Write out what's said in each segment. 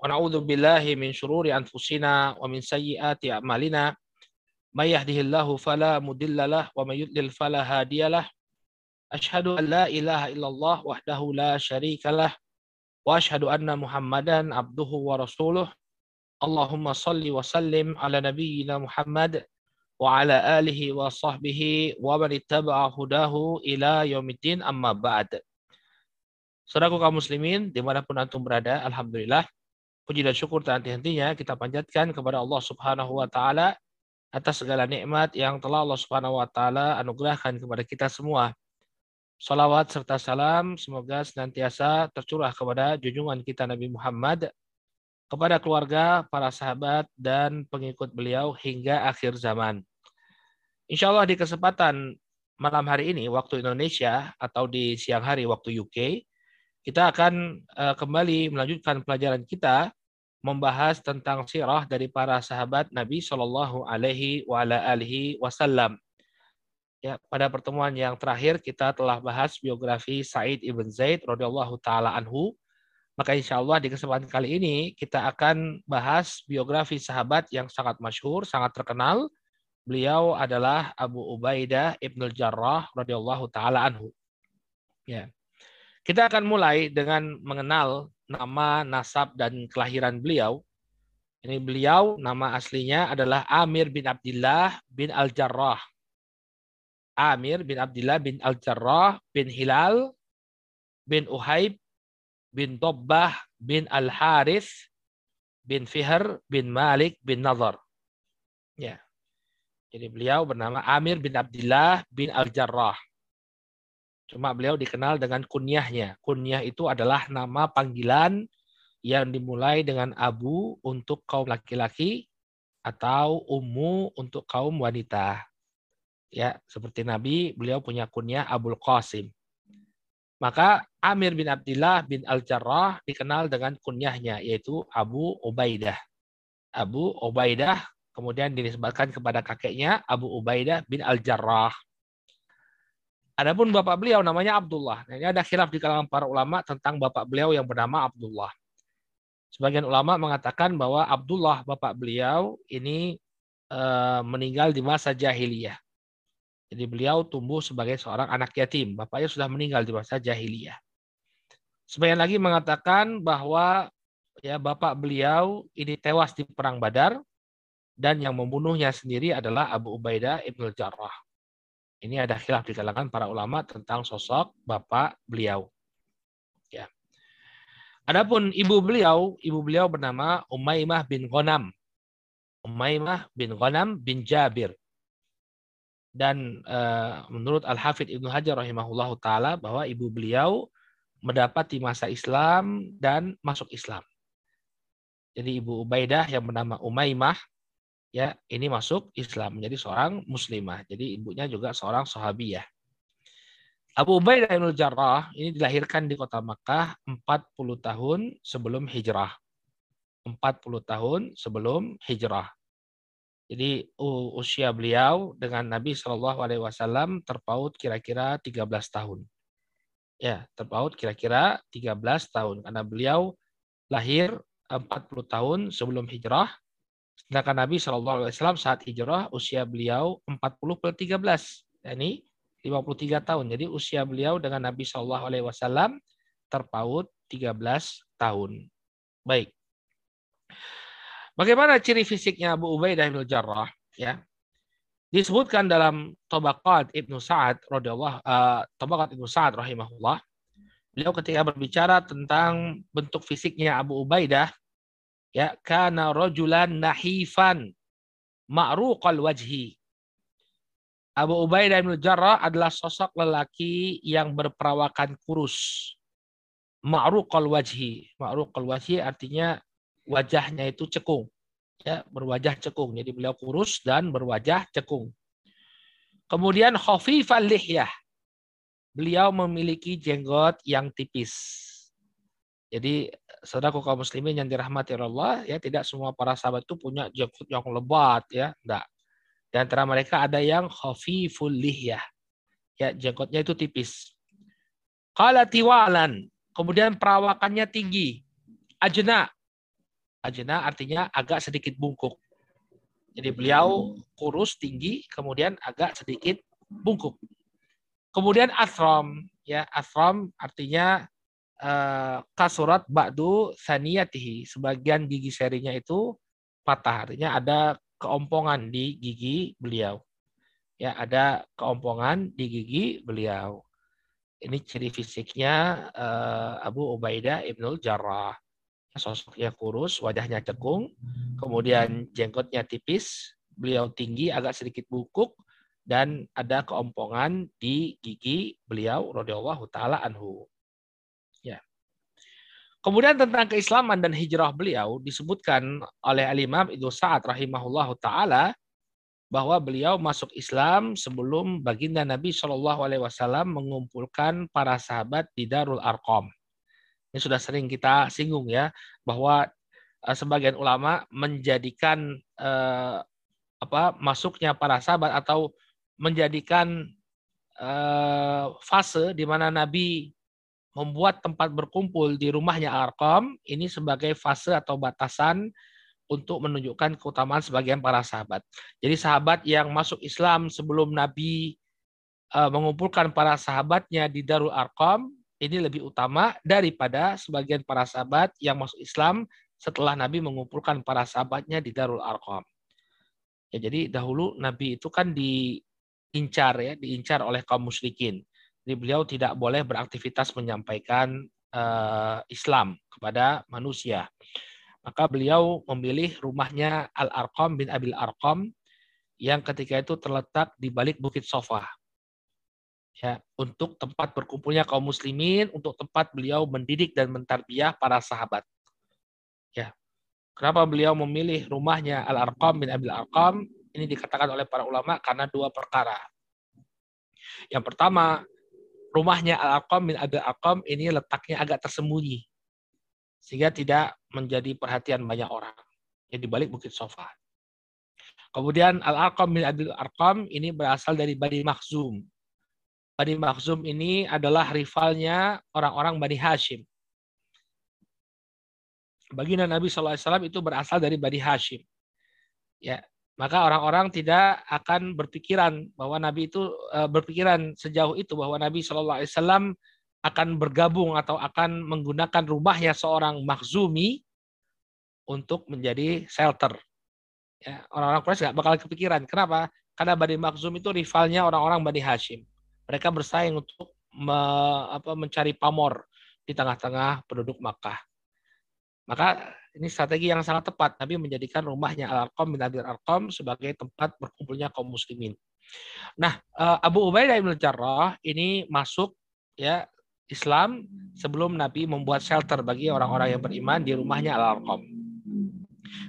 Wa na'udzu billahi min syururi anfusina wa min sayyiati a'malina. May yahdihillahu fala mudhillalah wa may yudlil fala hadiyalah. Asyhadu an la ilaha illallah wahdahu la syarikalah wa asyhadu anna Muhammadan abduhu wa rasuluh. Allahumma shalli wa sallim ala nabiyyina Muhammad wa ala alihi wa sahbihi wa man ittaba'a hudahu ila yaumiddin, amma ba'd. Saudaraku kaum muslimin dimanapun antum berada, alhamdulillah puji dan syukur tak henti-hentinya kita panjatkan kepada Allah Subhanahu wa taala atas segala nikmat yang telah Allah Subhanahu wa taala anugerahkan kepada kita semua. Salawat serta salam semoga senantiasa tercurah kepada junjungan kita Nabi Muhammad, kepada keluarga, para sahabat, dan pengikut beliau hingga akhir zaman. Insya Allah di kesempatan malam hari ini waktu Indonesia atau di siang hari waktu UK, kita akan kembali melanjutkan pelajaran kita membahas tentang sirah dari para sahabat Nabi Shallallahu Alaihi Wasallam. Ya, pada pertemuan yang terakhir kita telah bahas biografi Sa'id ibn Zaid radhiyallahu taala anhu. Maka insya Allah di kesempatan kali ini kita akan bahas biografi sahabat yang sangat masyhur, sangat terkenal. Beliau adalah Abu Ubaidah ibn al-Jarrah radhiyallahu taala anhu. Ya. Kita akan mulai dengan mengenal nama, nasab, dan kelahiran beliau. Ini beliau nama aslinya adalah Amir bin Abdullah bin Al-Jarrah. Amir bin Abdullah bin Al-Jarrah bin Hilal bin Uhayb bin Dobbah bin Al-Harith bin Fihr bin Malik bin Nadhar. Ya. Jadi beliau bernama Amir bin Abdullah bin Al-Jarrah. Cuma beliau dikenal dengan kunyahnya. Kunyah itu adalah nama panggilan yang dimulai dengan Abu untuk kaum laki-laki atau Ummu untuk kaum wanita. Ya, seperti Nabi, beliau punya kunyah Abul Qasim. Maka Amir bin Abdullah bin Al-Jarrah dikenal dengan kunyahnya, yaitu Abu Ubaidah. Abu Ubaidah kemudian dinisbatkan kepada kakeknya Abu Ubaidah bin Al-Jarrah. Adapun bapak beliau namanya Abdullah. Nah, ini ada khilaf di kalangan para ulama tentang bapak beliau yang bernama Abdullah. Sebagian ulama mengatakan bahwa Abdullah bapak beliau ini meninggal di masa jahiliyah. Jadi beliau tumbuh sebagai seorang anak yatim. Bapaknya sudah meninggal di masa jahiliyah. Sebagian lagi mengatakan bahwa ya bapak beliau ini tewas di perang Badar dan yang membunuhnya sendiri adalah Abu Ubaidah ibn al-Jarrah. Ini ada khilaf di kalangan para ulama tentang sosok bapak beliau. Ya. Adapun ibu beliau bernama Umaymah bin Ghanam. Umaymah bin Ghanam bin Jabir. Dan menurut Al-Hafidh Ibnu Hajar rahimahullahu taala bahwa ibu beliau mendapati masa Islam dan masuk Islam. Jadi Ibu Ubaidah yang bernama Umaymah ya ini masuk Islam menjadi seorang muslimah. Jadi ibunya juga seorang sahabiyah. Abu Ubaidah bin Al-Jarrah ini dilahirkan di kota Makkah 40 tahun sebelum hijrah. 40 tahun sebelum hijrah. Jadi usia beliau dengan Nabi SAW terpaut kira-kira 13 tahun. Ya, terpaut kira-kira 13 tahun. Karena beliau lahir 40 tahun sebelum hijrah. Sedangkan Nabi SAW saat hijrah usia beliau 40 + 13. Ini 53 tahun. Jadi usia beliau dengan Nabi SAW terpaut 13 tahun. Baik. Bagaimana ciri fisiknya Abu Ubaidah bin Al-Jarrah? Ya, disebutkan dalam Tabaqat Ibnu Sa'ad radhiyallahu Tabaqat Ibnu Sa'ad rahimahullah. Beliau ketika berbicara tentang bentuk fisiknya Abu Ubaidah, ya, kana rajulan nahifan ma'ruqal wajhi. Abu Ubaidah bin Al-Jarrah adalah sosok lelaki yang berperawakan kurus. Ma'ruqal wajhi. Ma'ruqal wajhi artinya wajahnya itu cekung, ya, berwajah cekung. Jadi beliau kurus dan berwajah cekung. Kemudian khafifal lihyah. Beliau memiliki jenggot yang tipis. Jadi saudaraku kaum muslimin yang dirahmati Allah, ya tidak semua para sahabat itu punya jenggot yang lebat, ya, enggak. Di antara mereka ada yang khafiful lihyah. Ya, jenggotnya itu tipis. Qala tiwalan, kemudian perawakannya tinggi. Ajna, Ajna artinya agak sedikit bungkuk. Jadi beliau kurus tinggi, kemudian agak sedikit bungkuk. Kemudian athram, ya athram artinya kasurat ba'du saniyatihi, sebagian gigi serinya itu patah, artinya ada keompongan di gigi beliau. Ya, ada keompongan di gigi beliau. Ini ciri fisiknya Abu Ubaidah ibn al-Jarrah. Sosoknya kurus, wajahnya cekung, kemudian jenggotnya tipis, beliau tinggi, agak sedikit bungkuk, dan ada keompongan di gigi beliau radhiyallahu ta'ala anhu. Ya. Kemudian tentang keislaman dan hijrah beliau disebutkan oleh Al-Imam Ibnu Sa'ad rahimahullahu ta'ala bahwa beliau masuk Islam sebelum baginda Nabi SAW mengumpulkan para sahabat di Darul Arqam. Ini sudah sering kita singgung ya, bahwa sebagian ulama menjadikan masuknya para sahabat atau menjadikan fase di mana Nabi membuat tempat berkumpul di rumahnya Al-Arqam ini sebagai fase atau batasan untuk menunjukkan keutamaan sebagian para sahabat. Jadi sahabat yang masuk Islam sebelum Nabi mengumpulkan para sahabatnya di Darul Arqam ini lebih utama daripada sebagian para sahabat yang masuk Islam setelah Nabi mengumpulkan para sahabatnya di Darul Arqam. Ya, jadi dahulu Nabi itu kan diincar oleh kaum musyrikin. Jadi beliau tidak boleh beraktivitas menyampaikan Islam kepada manusia. Maka beliau memilih rumahnya Al-Arqam bin Abi al-Arqam yang ketika itu terletak di balik Bukit Sofa. Ya, untuk tempat berkumpulnya kaum muslimin, untuk tempat beliau mendidik dan mentarbiyah para sahabat. Ya. Kenapa beliau memilih rumahnya Al-Arqam bin Abi al-Arqam? Ini dikatakan oleh para ulama karena dua perkara. Yang pertama, rumahnya Al-Arqam bin Abi al-Arqam ini letaknya agak tersembunyi, sehingga tidak menjadi perhatian banyak orang. Ya, di balik Bukit Sofa. Kemudian Al-Arqam bin Abi al-Arqam ini berasal dari Bani Makhzum. Bani Makhzum ini adalah rivalnya orang-orang Bani Hasyim. Baginda Nabi SAW itu berasal dari Bani Hasyim. Ya, maka orang-orang tidak akan berpikiran bahwa Nabi itu berpikiran sejauh itu bahwa Nabi SAW akan bergabung atau akan menggunakan rumahnya seorang Makhzumi untuk menjadi shelter. Ya, orang-orang Quraisy nggak bakal kepikiran. Kenapa? Karena Bani Makhzum itu rivalnya orang-orang Bani Hasyim. Mereka bersaing untuk mencari pamor di tengah-tengah penduduk Makkah. Maka ini strategi yang sangat tepat. Nabi menjadikan rumahnya Al-Arqam bin Abi al-Arqam sebagai tempat berkumpulnya kaum muslimin. Nah, Abu Ubaidah ibn al-Jarrah ini masuk ya Islam sebelum Nabi membuat shelter bagi orang-orang yang beriman di rumahnya Al-Arqam.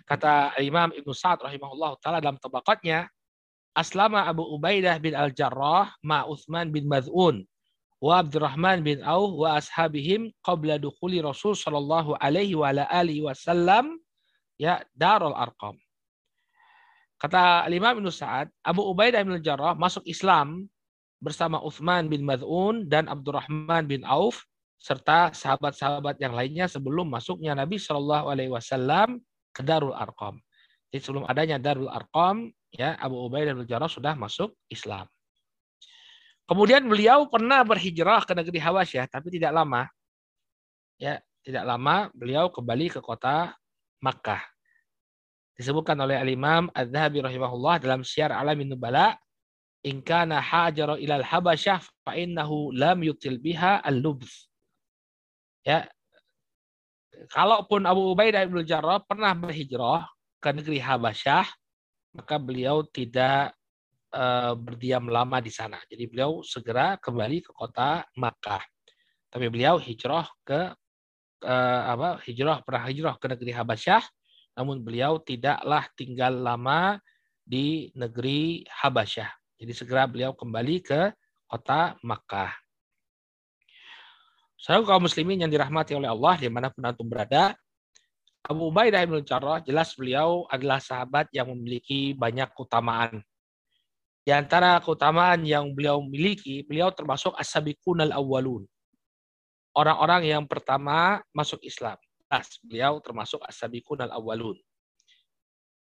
Kata Imam Ibnu Sa'ad rahimahullah ta'ala dalam tabaqatnya, aslama Abu Ubaidah bin al-Jarrah ma Uthman bin Maz'un wa Abdurrahman bin Auf wa ashabihim qabla dukhuli Rasul sallallahu alaihi wa ala alihi wasallam ya Darul Arqam. Kata Imam Ibnu Sa'ad, Abu Ubaidah bin al-Jarrah masuk Islam bersama Uthman bin Maz'un dan Abdurrahman bin Auf serta sahabat-sahabat yang lainnya sebelum masuknya Nabi sallallahu alaihi wasallam ke Darul Arqam. Jadi sebelum adanya Darul Arqam, ya, Abu Ubaidah bin al-Jarrah sudah masuk Islam. Kemudian beliau pernah berhijrah ke negeri Habasyah, tapi tidak lama. Ya, tidak lama beliau kembali ke kota Makkah. Disebutkan oleh Al-Imam Az-Zubair ibn Al-Awwam dalam Syiar Alamin Nubala, "In kana hajara ilal Habasyah fa innahu lam yutil biha al-lubs." Ya. Kalaupun Abu Ubaidah bin al-Jarrah pernah berhijrah ke negeri Habasyah, maka beliau tidak berdiam lama di sana. Jadi beliau segera kembali ke kota Makkah. Tapi beliau hijrah pernah hijrah ke negeri Habasyah, namun beliau tidaklah tinggal lama di negeri Habasyah. Jadi segera beliau kembali ke kota Makkah. Saudara kaum muslimin yang dirahmati oleh Allah dimanapun antum berada, Abu Ubaidah ibn al-Jarrah jelas beliau adalah sahabat yang memiliki banyak keutamaan. Di antara keutamaan yang beliau miliki, beliau termasuk as-sabiqunal awwalun. Orang-orang yang pertama masuk Islam. Beliau termasuk as-sabiqun al-awwalun.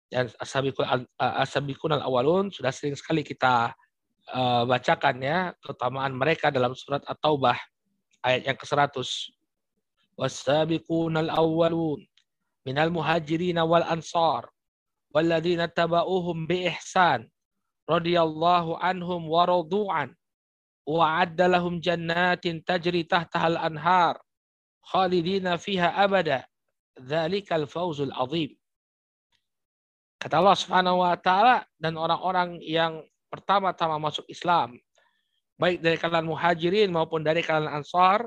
Dan as-sabiqun al-awwalun sudah sering sekali kita bacakannya, keutamaan mereka dalam surat At-Taubah ayat yang ke-100. Was-sabiqunal awwalun minal muhajirin wal ansar walladzina taba'uuhum bi ihsan radhiyallahu anhum wa radu'an wa adda lahum jannatin tajri tahtahal anhar khalidina fiha abada dzalikal fawzul azim. Kata Allah Subhanahu wa taala, dan orang-orang yang pertama-tama masuk Islam, baik dari kalangan muhajirin maupun dari kalangan ansar,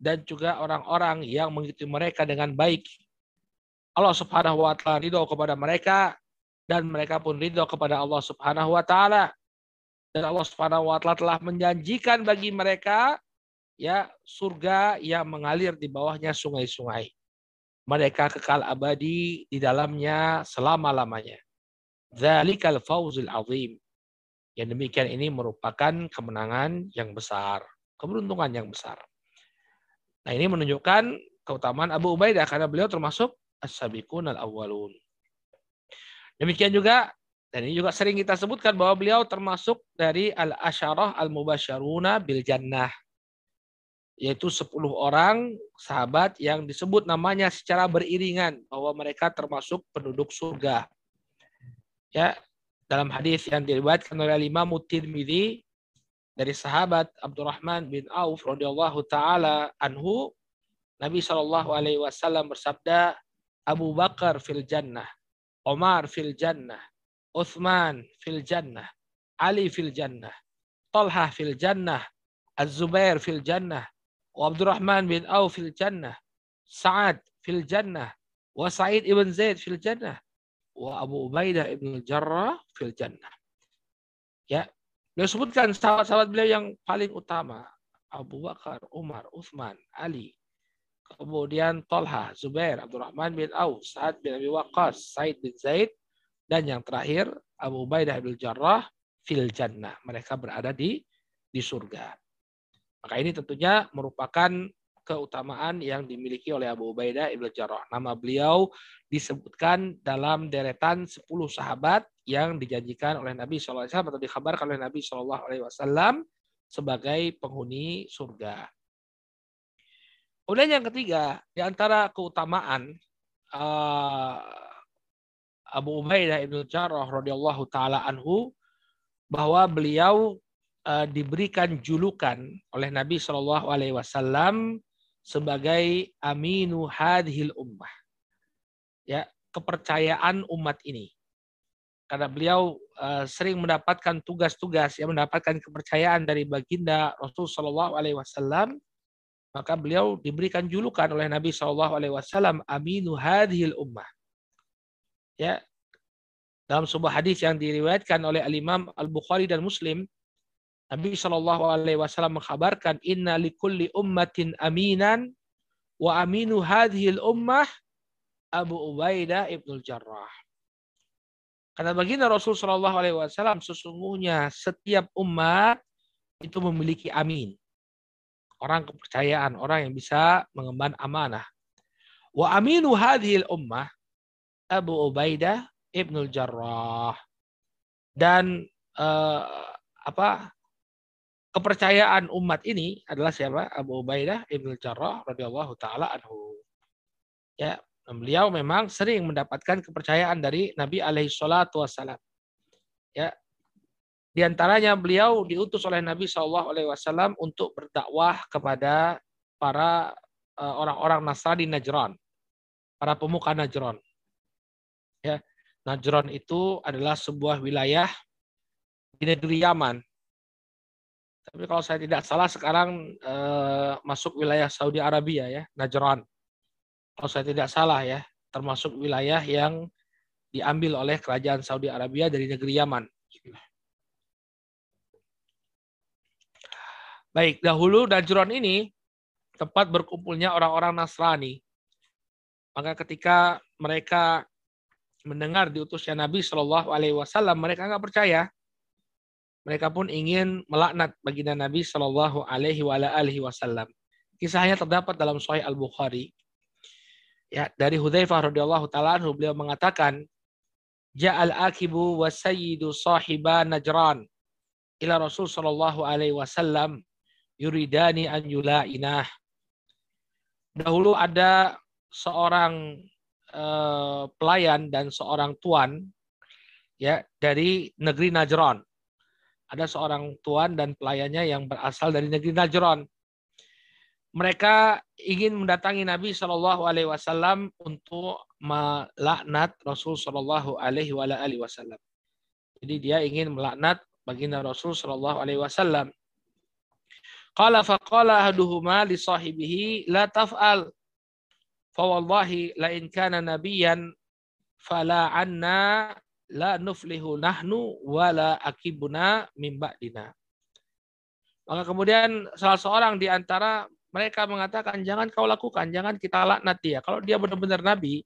dan juga orang-orang yang mengikuti mereka dengan baik. Allah Subhanahu wa taala ridho kepada mereka, dan mereka pun ridho kepada Allah Subhanahu wa taala. Dan Allah Subhanahu wa taala telah menjanjikan bagi mereka ya surga yang mengalir di bawahnya sungai-sungai. Mereka kekal abadi di dalamnya selama-lamanya. Dzalikal fawzul azim. Yang demikian ini merupakan kemenangan yang besar, keberuntungan yang besar. Nah, ini menunjukkan keutamaan Abu Ubaidah karena beliau termasuk as-sabiqun al-awwalun. Demikian juga, dan ini juga sering kita sebutkan bahwa beliau termasuk dari al-asyarah al-mubasyaruna bil jannah, yaitu 10 orang sahabat yang disebut namanya secara beriringan bahwa mereka termasuk penduduk surga. Ya, dalam hadis yang diriwayatkan oleh Imam Tirmidzi dari sahabat Abdurrahman bin Auf radhiyallahu taala anhu, Nabi sallallahu alaihi wasallam bersabda, Abu Bakar fil jannah, Umar fil jannah, Utsman fil jannah, Ali fil jannah, Talha fil jannah, Az-Zubair fil jannah, wa Abdurrahman bin Auf fil jannah, Sa'ad fil jannah, wa Sa'id ibn Zaid fil jannah, wa Abu Ubaidah ibn al-Jarrah fil jannah. Ya, beliau sebutkan sahabat-sahabat beliau yang paling utama, Abu Bakar, Umar, Uthman, Ali, kemudian Talha, Zubair, Abdurrahman bin Auf, Sa'ad bin Abi Waqas, Sa'id bin Zaid, dan yang terakhir Abu Ubaidah ibn al-Jarrah fil jannah. Mereka berada di surga. Maka ini tentunya merupakan keutamaan yang dimiliki oleh Abu Ubaidah ibn al-Jarrah. Nama beliau disebutkan dalam deretan 10 sahabat yang dijanjikan oleh Nabi SAW atau dikabarkan oleh Nabi SAW sebagai penghuni surga. Kemudian yang ketiga, di antara keutamaan Abu Ubaidah ibn al-Jarrah radhiyallahu taala anhu, bahwa beliau diberikan julukan oleh Nabi SAW sebagai aminu hadhil ummah, ya, kepercayaan umat ini, karena beliau sering mendapatkan tugas-tugas yang mendapatkan kepercayaan dari baginda Rasul SAW, maka beliau diberikan julukan oleh Nabi SAW aminu hadhil ummah, ya. Dalam sebuah hadis yang diriwayatkan oleh Al-Imam Al-Bukhari dan Muslim, Nabi SAW mengkhabarkan, inna likulli ummatin aminan wa aminu hadhil ummah Abu Ubaidah ibn al-Jarrah. Karena baginda Rasul SAW, sesungguhnya setiap umat itu memiliki amin, orang kepercayaan, orang yang bisa mengemban amanah. Wa aminu hadhil ummah Abu Ubaidah ibn al-Jarrah. Dan kepercayaan umat ini adalah siapa? Abu Ubaidah ibn al-Jarrah radhiyallahu taala anhu. Ya, beliau memang sering mendapatkan kepercayaan dari Nabi alaihi salatu wasallam. Ya. Di antaranya beliau diutus oleh Nabi sallallahu alaihi wasallam untuk berdakwah kepada para orang-orang Nasrani Najran, para pemuka Najran. Ya, Najran itu adalah sebuah wilayah di negeri Yaman. Tapi kalau saya tidak salah sekarang masuk wilayah Saudi Arabia ya, Najran. Kalau saya tidak salah ya, termasuk wilayah yang diambil oleh kerajaan Saudi Arabia dari negeri Yaman. Baik, dahulu Najran ini tempat berkumpulnya orang-orang Nasrani. Maka ketika mereka mendengar diutusnya Nabi Shallallahu Alaihi Wasallam, mereka nggak percaya. Mereka pun ingin melaknat baginda Nabi Shallallahu Alaihi Wasallam. Kisahnya terdapat dalam Sahih Al Bukhari. Ya, dari Hudzaifah radhiyallahu ta'ala anhu beliau mengatakan, Ja'al akibu wa sayyidu sahiba Najran ila Rasul sallallahu alaihi wasallam yuridani an yulainah. Dahulu ada seorang pelayan dan seorang tuan ya dari negeri Najran. Ada seorang tuan dan pelayannya yang berasal dari negeri Najran. Mereka ingin mendatangi Nabi Shallallahu Alaihi Wasallam untuk melaknat Rasul Shallallahu Alaihi Wasallam. Jadi dia ingin melaknat baginda Rasul Shallallahu Alaihi Wasallam. Qala faqala ahaduhuma li sahibihi la taf'al fa wallahi la in kana nabiyyan fala anna la nuflihu nahnu wala akibuna min ba'dina. Maka kemudian salah seorang di antara mereka mengatakan, jangan kau lakukan, jangan kita laknat dia. Kalau dia benar-benar Nabi,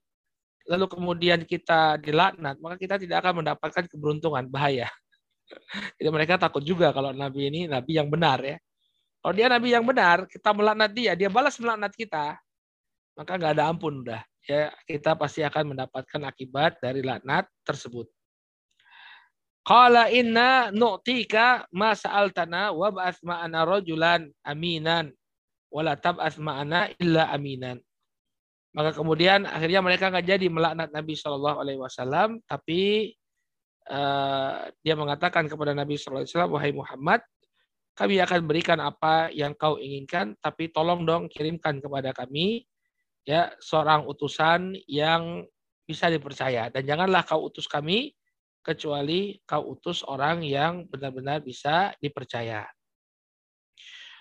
lalu kemudian kita dilaknat, maka kita tidak akan mendapatkan keberuntungan, bahaya. Jadi mereka takut juga kalau Nabi ini Nabi yang benar ya. Kalau dia Nabi yang benar, kita melaknat dia, dia balas melaknat kita, maka nggak ada ampun udah. Ya, kita pasti akan mendapatkan akibat dari laknat tersebut. Qala inna nu'tika ma sa'altana wa ba'ats ma'ana rajulan aminan. Wala tab'ats ma'ana illa aminan. Maka kemudian akhirnya mereka nggak jadi melaknat Nabi Shallallahu Alaihi Wasallam, tapi dia mengatakan kepada Nabi Shallallahu Alaihi Wasallam, wahai Muhammad, kami akan berikan apa yang kau inginkan, tapi tolong dong kirimkan kepada kami ya seorang utusan yang bisa dipercaya, dan janganlah kau utus kami kecuali kau utus orang yang benar-benar bisa dipercaya.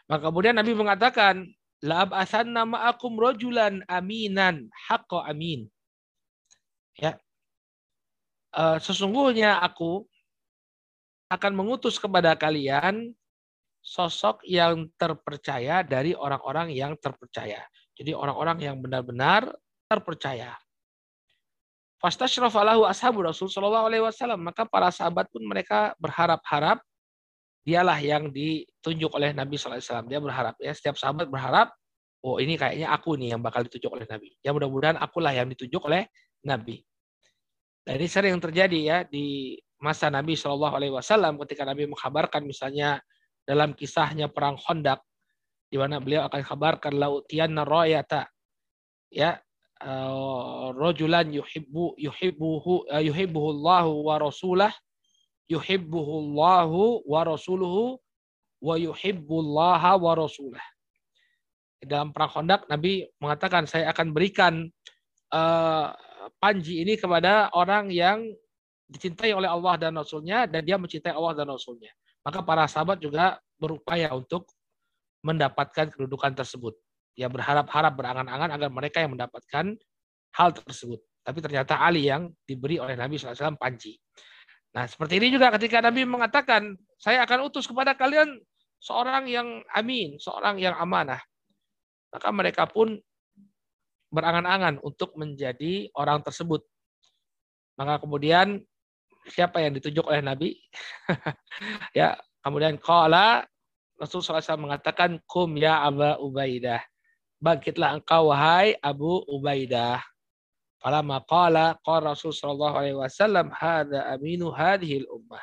Maka kemudian Nabi mengatakan, la ab'atsanna ma'akum rajulan aminan haqqo amin. Ya. Sesungguhnya aku akan mengutus kepada kalian sosok yang terpercaya dari orang-orang yang terpercaya. Jadi orang-orang yang benar-benar terpercaya. Fastasyrafa lahu ashabu Rasul sallallahu alaihi wasallam, maka para sahabat pun mereka berharap-harap dialah yang ditunjuk oleh Nabi Sallallahu Alaihi Wasallam. Dia berharap ya, setiap sahabat berharap, oh ini kayaknya aku nih yang bakal ditunjuk oleh Nabi. Ya mudah-mudahan akulah yang ditunjuk oleh Nabi. Dan ini sering terjadi ya di masa Nabi Sallallahu Alaihi Wasallam ketika Nabi mengkhabarkan misalnya dalam kisahnya perang Khandaq, di mana beliau akan khabarkan lautianna rayata ya rajulan yuhibbuhullahu wa rasulah. Yuhibbuhullahu wa rasuluhu wa yuhibbullaha wa rasulah. Dalam perang Khandaq Nabi mengatakan, saya akan berikan panji ini kepada orang yang dicintai oleh Allah dan Rasulnya, dan dia mencintai Allah dan Rasulnya. Maka para sahabat juga berupaya untuk mendapatkan kedudukan tersebut. Ya berharap-harap, berangan-angan agar mereka yang mendapatkan hal tersebut. Tapi ternyata Ali yang diberi oleh Nabi Sallallahu Alaihi Wasallam panji. Nah, seperti ini juga ketika Nabi mengatakan, saya akan utus kepada kalian seorang yang amin, seorang yang amanah. Maka mereka pun berangan-angan untuk menjadi orang tersebut. Maka kemudian, siapa yang ditunjuk oleh Nabi? Ya, kemudian, qala, Rasulullah SAW mengatakan, kum ya Abu Ubaidah. Bangkitlah engkau, wahai Abu Ubaidah. Falamma qala qala Rasul sallallahu alaihi wasallam hadza aminu hadhil ummah.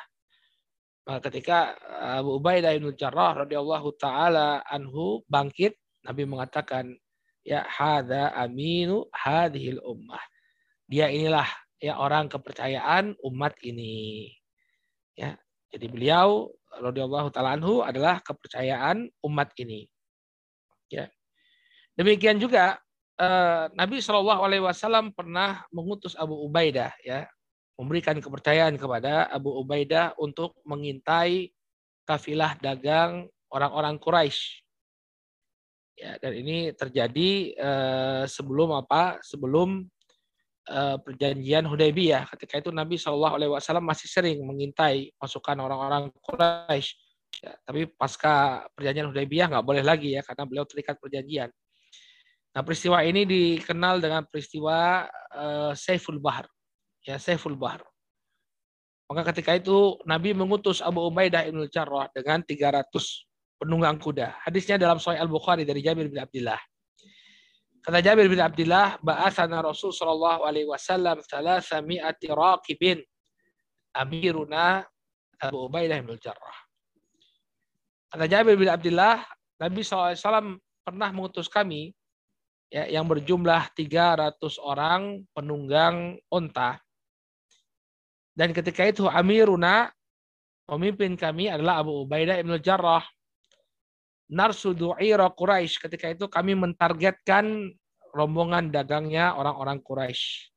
Maka ketika Abu Ubaidah ibn al-Jarrah radhiyallahu taala anhu bangkit, Nabi mengatakan, ya hadza aminu hadhil ummah. Dia inilah ya orang kepercayaan umat ini. Ya, jadi beliau radhiyallahu taala anhu adalah kepercayaan umat ini. Ya. Demikian juga Nabi Shallallahu Alaihi Wasallam pernah mengutus Abu Ubaidah, ya, memberikan kepercayaan kepada Abu Ubaidah untuk mengintai kafilah dagang orang-orang Quraisy. Ya, dan ini terjadi sebelum perjanjian Hudaybiyah. Ketika itu Nabi Shallallahu Alaihi Wasallam masih sering mengintai pasukan orang-orang Quraisy. Ya, tapi pasca perjanjian Hudaybiyah nggak boleh lagi ya, karena beliau terikat perjanjian. Nah, peristiwa ini dikenal dengan peristiwa Saiful Bahar. Ya, Saiful Bahar. Maka ketika itu Nabi mengutus Abu Ubaidah ibn al-Jarrah dengan 300 penunggang kuda. Hadisnya dalam Sahih Al-Bukhari dari Jabir bin Abdullah. Kata Jabir bin Abdullah, ba'atsana Rasul sallallahu alaihi wasallam 300 raqibin amiruna Abu Ubaidah ibn al-Jarrah. Kata Jabir bin Abdullah, Nabi SAW pernah mengutus kami ya, yang berjumlah 300 orang penunggang unta. Dan ketika itu amiruna, pemimpin kami adalah Abu Ubaidah ibn al-Jarrah. Narsudu'ira Quraisy, ketika itu kami mentargetkan rombongan dagangnya orang-orang Quraisy.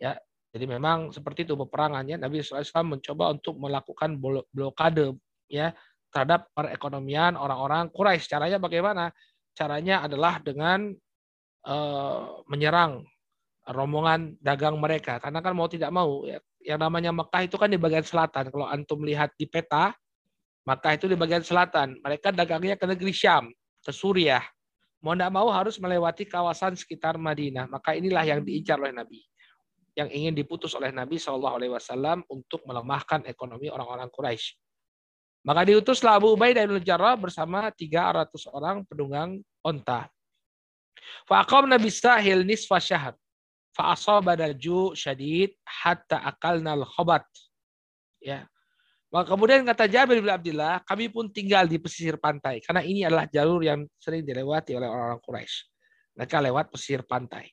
Ya, jadi memang seperti itu peperangannya. Nabi sallallahu alaihi wasallam mencoba untuk melakukan blokade ya terhadap perekonomian orang-orang Quraisy. Caranya bagaimana? Caranya adalah dengan menyerang rombongan dagang mereka. Karena kan mau tidak mau ya, yang namanya Mekah itu kan di bagian selatan. Kalau antum lihat di peta, Maka itu di bagian selatan. Mereka dagangnya ke negeri Syam, ke Suriah. Mau tidak mau harus melewati kawasan sekitar Madinah. Maka inilah yang diincar oleh Nabi. Yang ingin diputus oleh Nabi SAW untuk melemahkan ekonomi orang-orang Quraisy. Maka diutuslah Abu Ubaidah ibn al-Jarrah bersama 300 orang penunggang onta. Faqamna bis-sahil nisfa syahr. Fa'asabana ju' syadid hatta akalna al-khabat. Ya. Maka kemudian kata Jabir bin Abdullah, kami pun tinggal di pesisir pantai. Karena ini adalah jalur yang sering dilewati oleh orang-orang Quraisy. Mereka lewat pesisir pantai.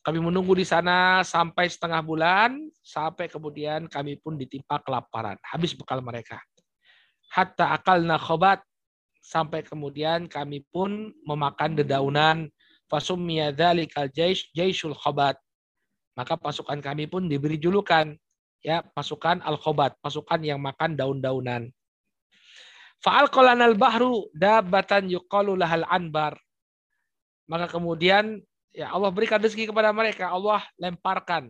Kami menunggu di sana sampai setengah bulan, sampai kemudian kami pun ditimpa kelaparan. Habis bekal mereka. Hatta akalna khobat. Sampai kemudian kami pun memakan dedaunan. Fasummiya dzalikal jaish jaishul khobat. Maka pasukan kami pun diberi julukan. Ya, pasukan al-khobat, pasukan yang makan daun-daunan. Fa'alqalanal bahru dabbatan yuqalu lahal anbar. Maka kemudian ya Allah berikan rezeki kepada mereka. Allah lemparkan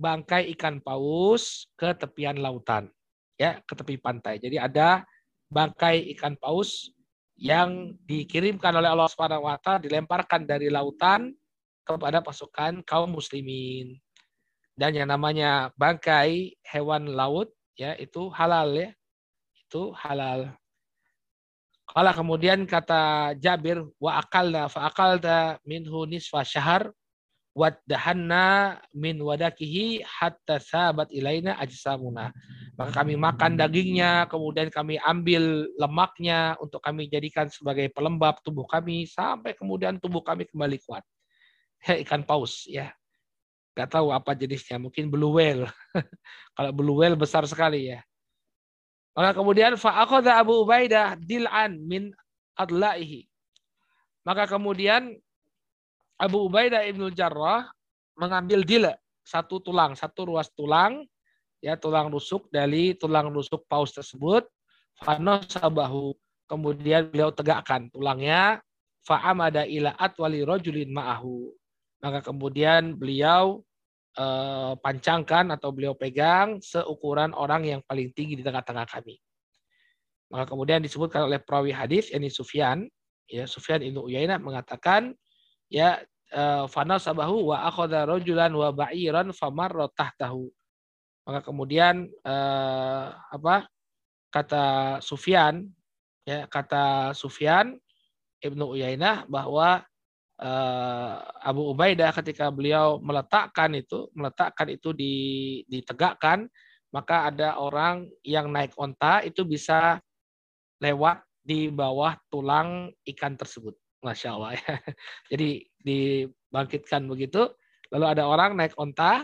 bangkai ikan paus ke tepian lautan, ya, ke tepi pantai. Jadi ada bangkai ikan paus yang dikirimkan oleh Allah Subhanahu wa taala dilemparkan dari lautan kepada pasukan kaum muslimin. Dan yang namanya bangkai hewan laut ya itu halal ya. Itu halal. Kalau kemudian kata Jabir wa akalna fa akalta minhu nisfa syahr wa dahanna min wadakihi hatta sabat ilaina ajsamuna. Maka kami makan dagingnya, kemudian kami ambil lemaknya untuk kami jadikan sebagai pelembab tubuh kami sampai kemudian tubuh kami kembali kuat. Ya, ikan paus ya. Gak tahu apa jenisnya, mungkin blue whale. Kalau blue whale besar sekali ya. Maka kemudian fa'akhadha Abu Ubaidah dil'an min adla'ihi. Maka kemudian Abu Ubaidah ibn al-Jarrah mengambil dila, satu tulang, satu ruas tulang, ya tulang rusuk dari tulang rusuk paus tersebut. Fa'nasabahu, kemudian beliau tegakkan tulangnya. Fa'amada ila atwali rajulin ma'ahu. Maka kemudian beliau pancangkan atau beliau pegang seukuran orang yang paling tinggi di tengah-tengah kami. Maka kemudian disebutkan oleh perawi hadis yakni Sufyan, ya Sufyan ibn Uyainah mengatakan ya fanasabahu wa akhadha rajulan wa ba'iran famarra tahtahu. Maka kemudian kata Sufyan ibn Uyainah bahwa Abu Ubaidah ketika beliau meletakkan itu ditegakkan, maka ada orang yang naik onta itu bisa lewat di bawah tulang ikan tersebut. Masya Allah ya. Jadi dibangkitkan begitu, lalu ada orang naik onta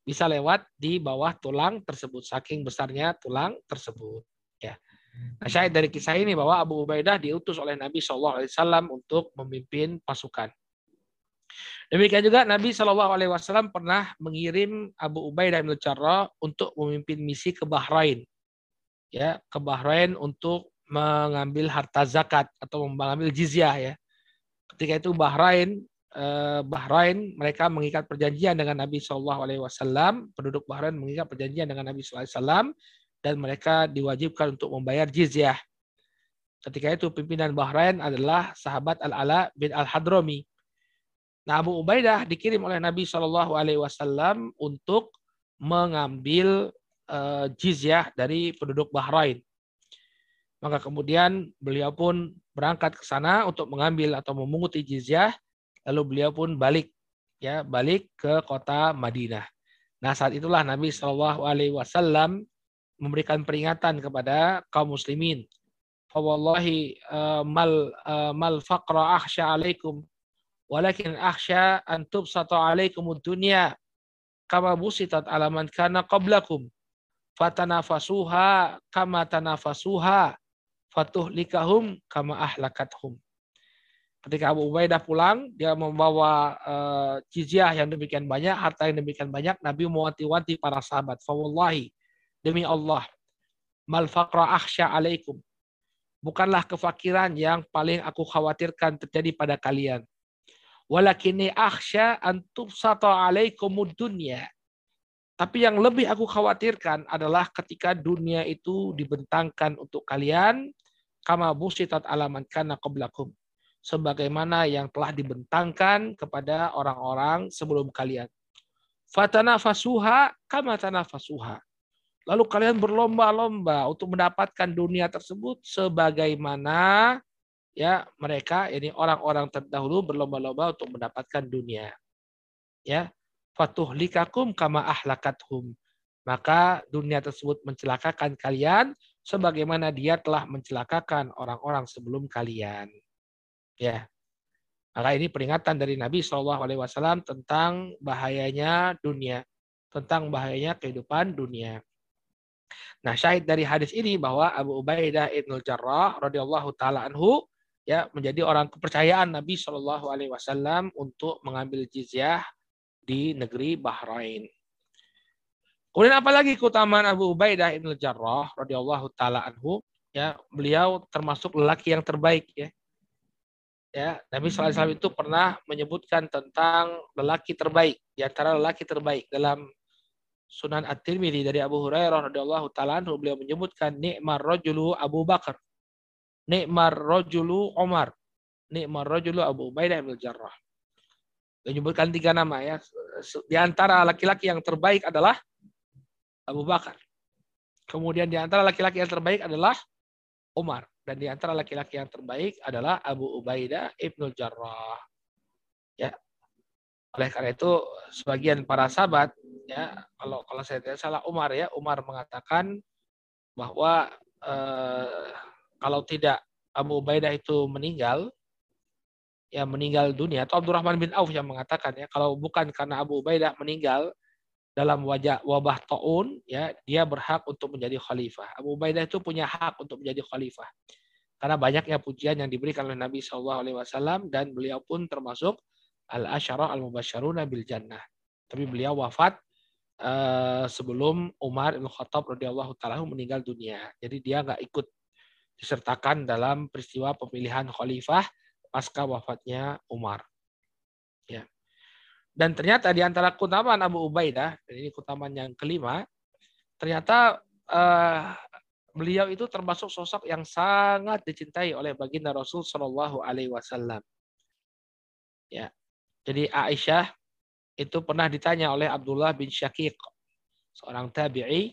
bisa lewat di bawah tulang tersebut, saking besarnya tulang tersebut. Ya. Nah, syahid dari kisah ini bahwa Abu Ubaidah diutus oleh Nabi Shallallahu Alaihi Wasallam untuk memimpin pasukan. Demikian juga Nabi Shallallahu Alaihi Wasallam pernah mengirim Abu Ubaidah bin al-Jarrah untuk memimpin misi ke Bahrain, ya ke Bahrain untuk mengambil harta zakat atau mengambil jizyah ya. Ketika itu Bahrain mereka mengikat perjanjian dengan Nabi Shallallahu Alaihi Wasallam, penduduk Bahrain mengikat perjanjian dengan Nabi Shallallahu Alaihi Wasallam. Dan mereka diwajibkan untuk membayar jizyah. Ketika itu pimpinan Bahrain adalah sahabat Al-Ala bin Al-Hadrami. Nah, Abu Ubaidah dikirim oleh Nabi SAW untuk mengambil jizyah dari penduduk Bahrain. Maka kemudian beliau pun berangkat ke sana untuk mengambil atau memunguti jizyah. Lalu beliau pun balik, ya, balik ke kota Madinah. Nah, saat itulah Nabi SAW memberikan peringatan kepada kaum muslimin. Fa wallahi mal faqra akhsha alaikum walakin akhsha an tubsata alaikumud dunya kama busitat ala man kana qablakum fatanafasuha kama tanafasuha fatuhlikahum kama ahlakathum. Ketika Abu Ubaidah pulang, dia membawa jizyah yang demikian banyak, harta yang demikian banyak, Nabi mewanti-wanti para sahabat, fa wallahi, demi Allah, mal faqra akhsha alaikum, bukanlah kefakiran yang paling aku khawatirkan terjadi pada kalian. Walakinni akhsya an tubsata alaikumud dunya. Tapi yang lebih aku khawatirkan adalah ketika dunia itu dibentangkan untuk kalian kama busitat alaman kana qablakum, sebagaimana yang telah dibentangkan kepada orang-orang sebelum kalian. Fatanafasuha kama tanafasuha. Lalu kalian berlomba-lomba untuk mendapatkan dunia tersebut sebagaimana ya mereka, ini orang-orang terdahulu berlomba-lomba untuk mendapatkan dunia. Ya, fatuhlikakum kama ahlakathum. Maka dunia tersebut mencelakakan kalian sebagaimana dia telah mencelakakan orang-orang sebelum kalian. Ya. Maka ini peringatan dari Nabi SAW tentang bahayanya dunia, tentang bahayanya kehidupan dunia. Nah, syahid dari hadis ini bahwa Abu Ubaidah ibn al-Jarrah radhiyallahu taala anhu ya menjadi orang kepercayaan Nabi Shallallahu alaihi wasallam untuk mengambil jizyah di negeri Bahrain. Kemudian apalagi keutamaan Abu Ubaidah ibn al-Jarrah radhiyallahu taala anhu, ya beliau termasuk lelaki yang terbaik ya. Ya, Nabi Shallallahu alaihi wasallam itu pernah menyebutkan tentang lelaki terbaik, di antara lelaki terbaik dalam Sunan At-Tirmidzi dari Abu Hurairah radhiyallahu taala anhu, beliau menyebutkan nikmar rajulu Abu Bakar, nikmar rajulu Umar, nikmar rajulu Abu Ubaidah ibn al-Jarrah. Menyebutkan tiga nama ya. Di antara laki-laki yang terbaik adalah Abu Bakar. Kemudian di antara laki-laki yang terbaik adalah Umar, dan di antara laki-laki yang terbaik adalah Abu Ubaidah ibn al-Jarrah. Ya. Oleh karena itu sebagian para sahabat ya, kalau saya tidak salah Umar ya, Umar mengatakan bahwa kalau tidak Abu Ubaidah itu meninggal, ya meninggal dunia, atau Abdurrahman bin Auf yang mengatakan ya, kalau bukan karena Abu Ubaidah meninggal dalam wabah taun, ya dia berhak untuk menjadi khalifah. Abu Ubaidah itu punya hak untuk menjadi khalifah karena banyaknya pujian yang diberikan oleh Nabi SAW dan beliau pun termasuk al-asyarah al-mubasyaruna bil jannah. Tapi beliau wafat sebelum Umar ibn Khattab radhiyallahu taala meninggal dunia. Jadi dia nggak ikut disertakan dalam peristiwa pemilihan khalifah pasca wafatnya Umar. Ya. Dan ternyata di antara keutamaan Abu Ubaidah, ini keutamaan yang kelima, ternyata beliau itu termasuk sosok yang sangat dicintai oleh baginda Rasul Shallallahu alaihi wasallam. Ya. Jadi Aisyah itu pernah ditanya oleh Abdullah bin Syakiq, seorang tabi'i,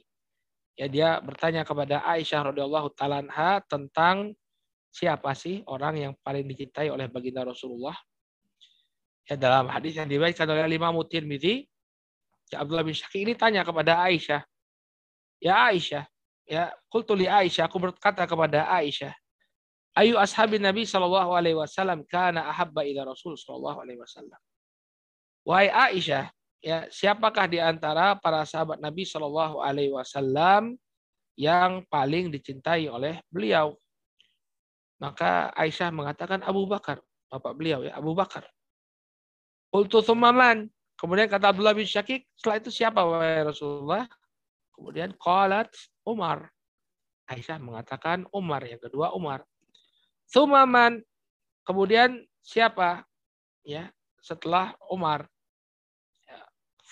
ya dia bertanya kepada Aisyah radhiyallahu taala anha tentang siapa sih orang yang paling dicintai oleh baginda Rasulullah. Ya dalam hadis yang diriwayatkan oleh Imam Tirmidzi, ya Abdullah bin Syakiq ini tanya kepada Aisyah, "Ya Aisyah, ya qultu li Aisyah, aku berkata kepada Aisyah, ayu ashabin Nabi sallallahu alaihi wasallam kana ahabba ila Rasul sallallahu alaihi wasallam." Wahai Aisyah, ya siapakah di antara para sahabat Nabi Shallallahu alaihi wasallam yang paling dicintai oleh beliau? Maka Aisyah mengatakan Abu Bakar, bapak beliau ya, Abu Bakar. Qultu tsumma man? Kemudian kata Abdullah bin Syakiq, setelah itu siapa wahai Rasulullah? Kemudian qalat Umar. Aisyah mengatakan Umar, yang kedua Umar. Tsumma man? Kemudian siapa? Ya, setelah Umar.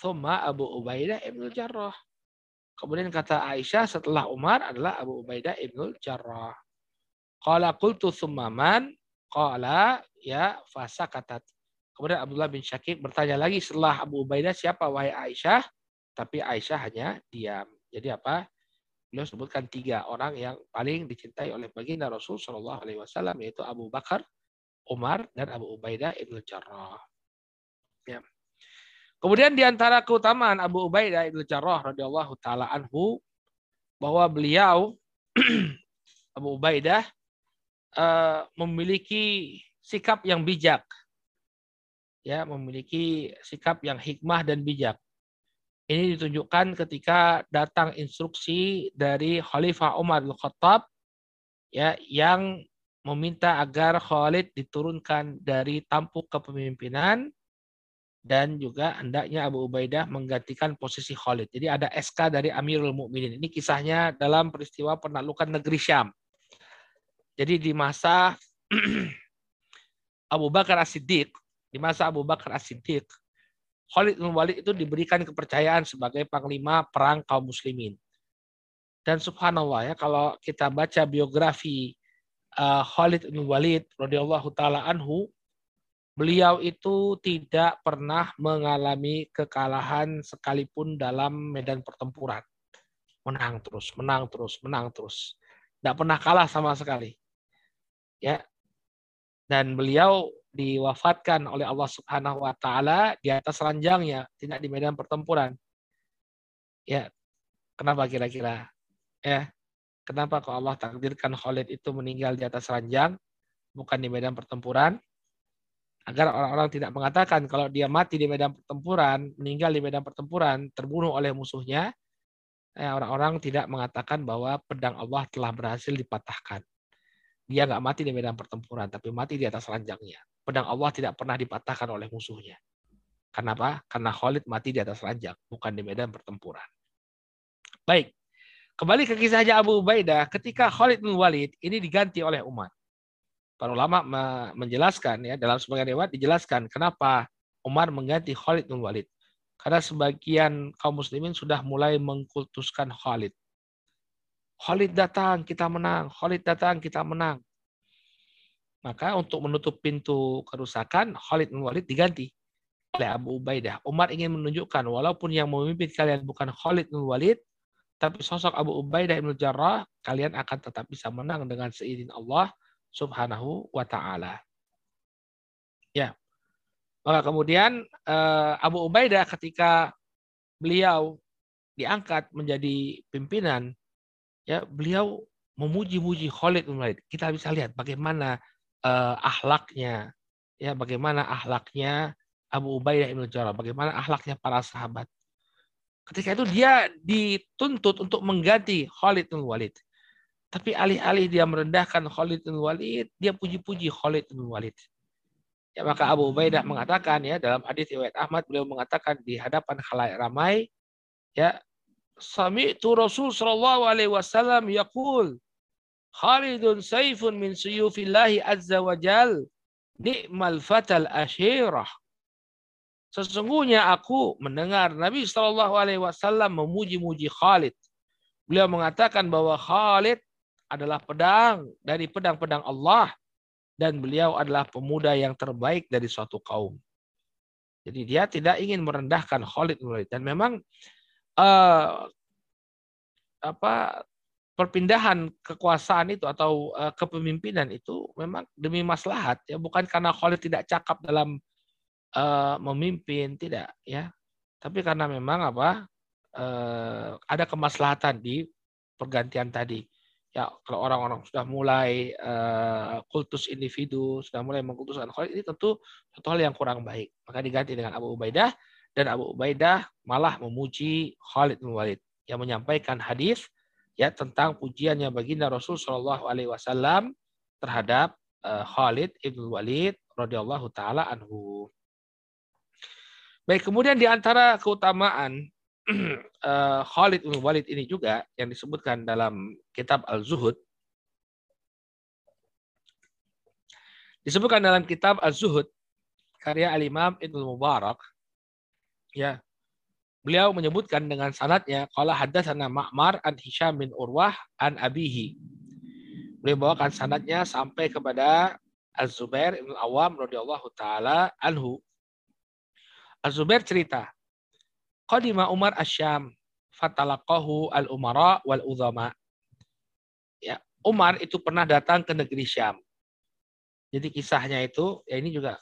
Thumma Abu Ubaidah ibn al-Jarrah. Kemudian kata Aisyah setelah Umar adalah Abu Ubaidah ibn al-Jarrah. Qala qultu thumma man? Qala ya fasakatat. Kemudian Abdullah bin Syakiq bertanya lagi setelah Abu Ubaidah siapa wahai Aisyah? Tapi Aisyah hanya diam. Jadi apa? Beliau sebutkan tiga orang yang paling dicintai oleh baginda Rasul Shallallahu alaihi wasallam, yaitu Abu Bakar, Umar dan Abu Ubaidah ibn al-Jarrah. Ya. Kemudian diantara keutamaan Abu Ubaidah ibn al-Jarrah radhiyallahu taala anhu bahwa beliau Abu Ubaidah memiliki sikap yang bijak, ya, memiliki sikap yang hikmah dan bijak. Ini ditunjukkan ketika datang instruksi dari Khalifah Umar Al-Khattab, ya, yang meminta agar Khalid diturunkan dari tampuk kepemimpinan dan juga hendaknya Abu Ubaidah menggantikan posisi Khalid. Jadi ada SK dari Amirul Mukminin. Ini kisahnya dalam peristiwa penaklukan negeri Syam. Jadi di masa Abu Bakar As-Siddiq, Khalid bin Walid itu diberikan kepercayaan sebagai panglima perang kaum muslimin. Dan subhanallah ya, kalau kita baca biografi Khalid bin Walid radhiyallahu taala anhu, beliau itu tidak pernah mengalami kekalahan sekalipun dalam medan pertempuran. Menang terus. Tidak pernah kalah sama sekali. Ya. Dan beliau diwafatkan oleh Allah Subhanahu wa taala di atas ranjangnya, tidak di medan pertempuran. Ya. Kenapa kira-kira? Ya. Kenapa kok Allah takdirkan Khalid itu meninggal di atas ranjang bukan di medan pertempuran? Agar orang-orang tidak mengatakan kalau dia mati di medan pertempuran, meninggal di medan pertempuran, terbunuh oleh musuhnya, orang-orang tidak mengatakan bahwa pedang Allah telah berhasil dipatahkan. Dia nggak mati di medan pertempuran, tapi mati di atas ranjangnya. Pedang Allah tidak pernah dipatahkan oleh musuhnya. Kenapa? Karena Khalid mati di atas ranjang, bukan di medan pertempuran. Baik, kembali ke kisahnya Abu Ubaidah. Ketika Khalid bin Walid ini diganti oleh Umar. Para ulama menjelaskan ya, dalam sebagian riwayat dijelaskan kenapa Umar mengganti Khalid bin Walid. Karena sebagian kaum muslimin sudah mulai mengkultuskan Khalid. Khalid datang, kita menang. Maka untuk menutup pintu kerusakan, Khalid bin Walid diganti oleh Abu Ubaidah. Umar ingin menunjukkan walaupun yang memimpin kalian bukan Khalid bin Walid, tapi sosok Abu Ubaidah ibn al-Jarrah, kalian akan tetap bisa menang dengan seizin Allah Subhanahu wa ta'ala. Ya. Maka kemudian Abu Ubaidah ketika beliau diangkat menjadi pimpinan, ya, beliau memuji-muji Khalid bin Walid. Kita bisa lihat bagaimana ahlaknya, ya, bagaimana ahlaknya Abu Ubaidah ibn al-Jarrah, bagaimana ahlaknya para sahabat. Ketika itu dia dituntut untuk mengganti Khalid bin Walid. Tapi alih-alih dia merendahkan Khalid bin Walid, dia puji-puji Khalid bin Walid. Ya, maka Abu Ubaidah mengatakan ya, dalam hadis riwayat Ahmad beliau mengatakan di hadapan khalayak ramai, ya, sami'tu Rasul sallallahu alaihi wasallam yaqul Khalidun saifun min suyufillahi azza wa jal ni'mal fatal ashirah. Sesungguhnya aku mendengar Nabi sallallahu alaihi wasallam memuji-muji Khalid. Beliau mengatakan bahwa Khalid adalah pedang dari pedang-pedang Allah dan beliau adalah pemuda yang terbaik dari suatu kaum. Jadi dia tidak ingin merendahkan Khalid bin Walid. Dan memang perpindahan kekuasaan itu atau kepemimpinan itu memang demi maslahat ya, bukan karena Khalid tidak cakap dalam memimpin, tidak ya. Tapi karena memang ada kemaslahatan di pergantian tadi. Ya, kalau orang-orang sudah mulai kultus individu, sudah mulai mengkultuskan Khalid, ini tentu satu hal yang kurang baik. Maka diganti dengan Abu Ubaidah, dan Abu Ubaidah malah memuji Khalid bin Walid yang menyampaikan hadis ya tentang pujiannya baginda Rasul Shallallahu Alaihi Wasallam terhadap Khalid ibn Walid radhiyallahu taala anhu. Baik, kemudian di antara keutamaan Khalid bin Walid ini juga yang disebutkan dalam kitab Al-Zuhud. Disebutkan dalam kitab Al-Zuhud karya Al-Imam Ibn Mubarak. Ya. Beliau menyebutkan dengan sanadnya qala haddatsana Ma'mar an Hisham bin Urwah an abihi. Beliau bawakan sanadnya sampai kepada Az-Zubair ibn Al-Awwam radhiyallahu taala anhu. Az-Zubair cerita Qadima Umar Asyam fatalaqahu al-umara wal-udhama. Ya, Umar itu pernah datang ke negeri Syam. Jadi kisahnya itu, ya ini juga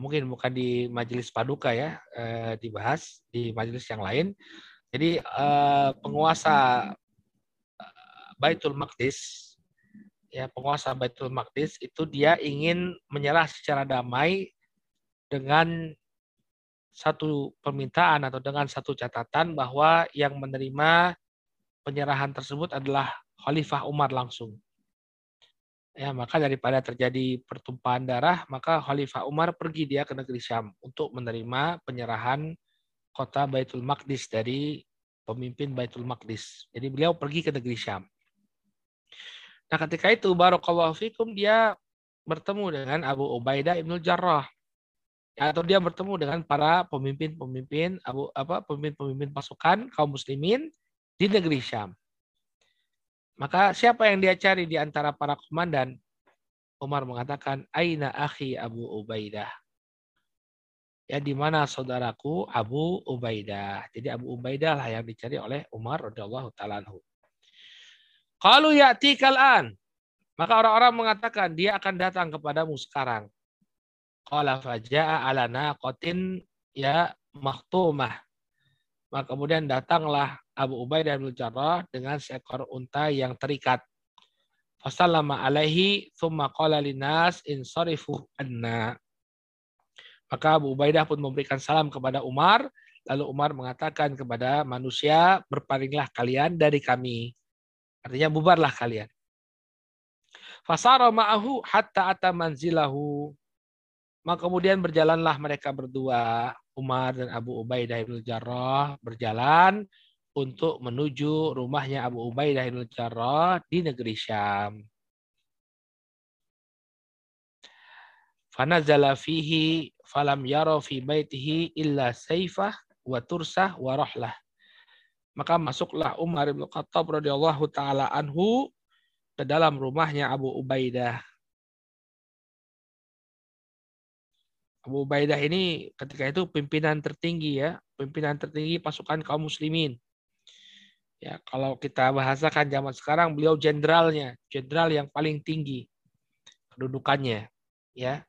mungkin bukan di majelis paduka ya, dibahas di majelis yang lain. Jadi penguasa Baitul Maqdis, ya penguasa Baitul Maqdis itu dia ingin menyerah secara damai dengan satu permintaan atau dengan satu catatan bahwa yang menerima penyerahan tersebut adalah Khalifah Umar langsung. Ya, maka daripada terjadi pertumpahan darah, maka Khalifah Umar pergi dia ke negeri Syam untuk menerima penyerahan kota Baitul Maqdis dari pemimpin Baitul Maqdis. Jadi beliau pergi ke negeri Syam. Nah, ketika itu barakallahu fikum dia bertemu dengan Abu Ubaidah ibn al-Jarrah, atau dia bertemu dengan para pemimpin-pemimpin pasukan kaum muslimin di negeri Syam. Maka siapa yang dia cari di antara para komandan? Umar mengatakan, "Aina akhi Abu Ubaidah?" Ya, di mana saudaraku Abu Ubaidah. Jadi Abu Ubaidah lah yang dicari oleh Umar radhiyallahu ta'ala anhu. Qalu ya'tika al-an. Maka orang-orang mengatakan dia akan datang kepadamu sekarang. Qala faja'a ala naqatin ya makhtumah. Maka kemudian datanglah Abu Ubaidah bin al-Jarrah dengan seekor unta yang terikat. Fasallama alaihi thumma qala linnas insarifu anna. Maka Abu Ubaidah pun memberikan salam kepada Umar, lalu Umar mengatakan kepada manusia, "Berpalinglah kalian dari kami." Artinya bubarlah kalian. Fasara ma'ahu hatta ata manzilahu. Maka kemudian berjalanlah mereka berdua, Umar dan Abu Ubaidah ibn al-Jarrah berjalan untuk menuju rumahnya Abu Ubaidah ibn al-Jarrah di negeri Syam. Fanazala fihi falam yara fi baitihi illa sayfah wa tursah wa rahlah. Maka masuklah Umar ibn Khattab radhiyallahu ta'ala anhu ke dalam rumahnya Abu Ubaidah. Abu Ubaidah ini ketika itu pimpinan tertinggi ya, pimpinan tertinggi pasukan kaum muslimin. Ya, kalau kita bahasakan zaman sekarang beliau jenderalnya, jenderal yang paling tinggi kedudukannya ya.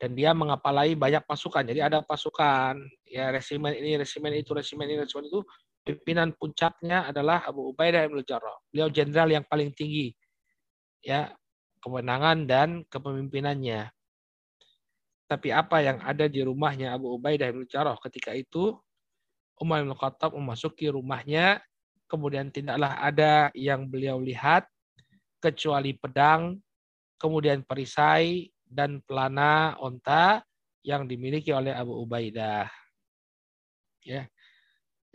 Dan dia mengapalai banyak pasukan. Jadi ada pasukan ya resimen ini, resimen itu, resimen ini, resimen itu. Pimpinan puncaknya adalah Abu Ubaidah ibn al-Jarrah. Beliau jenderal yang paling tinggi ya kewenangan dan kepemimpinannya. Tapi apa yang ada di rumahnya Abu Ubaidah ibn al-Jarrah ketika itu? Umar bin Khattab memasuki rumahnya, kemudian tidaklah ada yang beliau lihat kecuali pedang, kemudian perisai dan pelana onta yang dimiliki oleh Abu Ubaidah. Ya.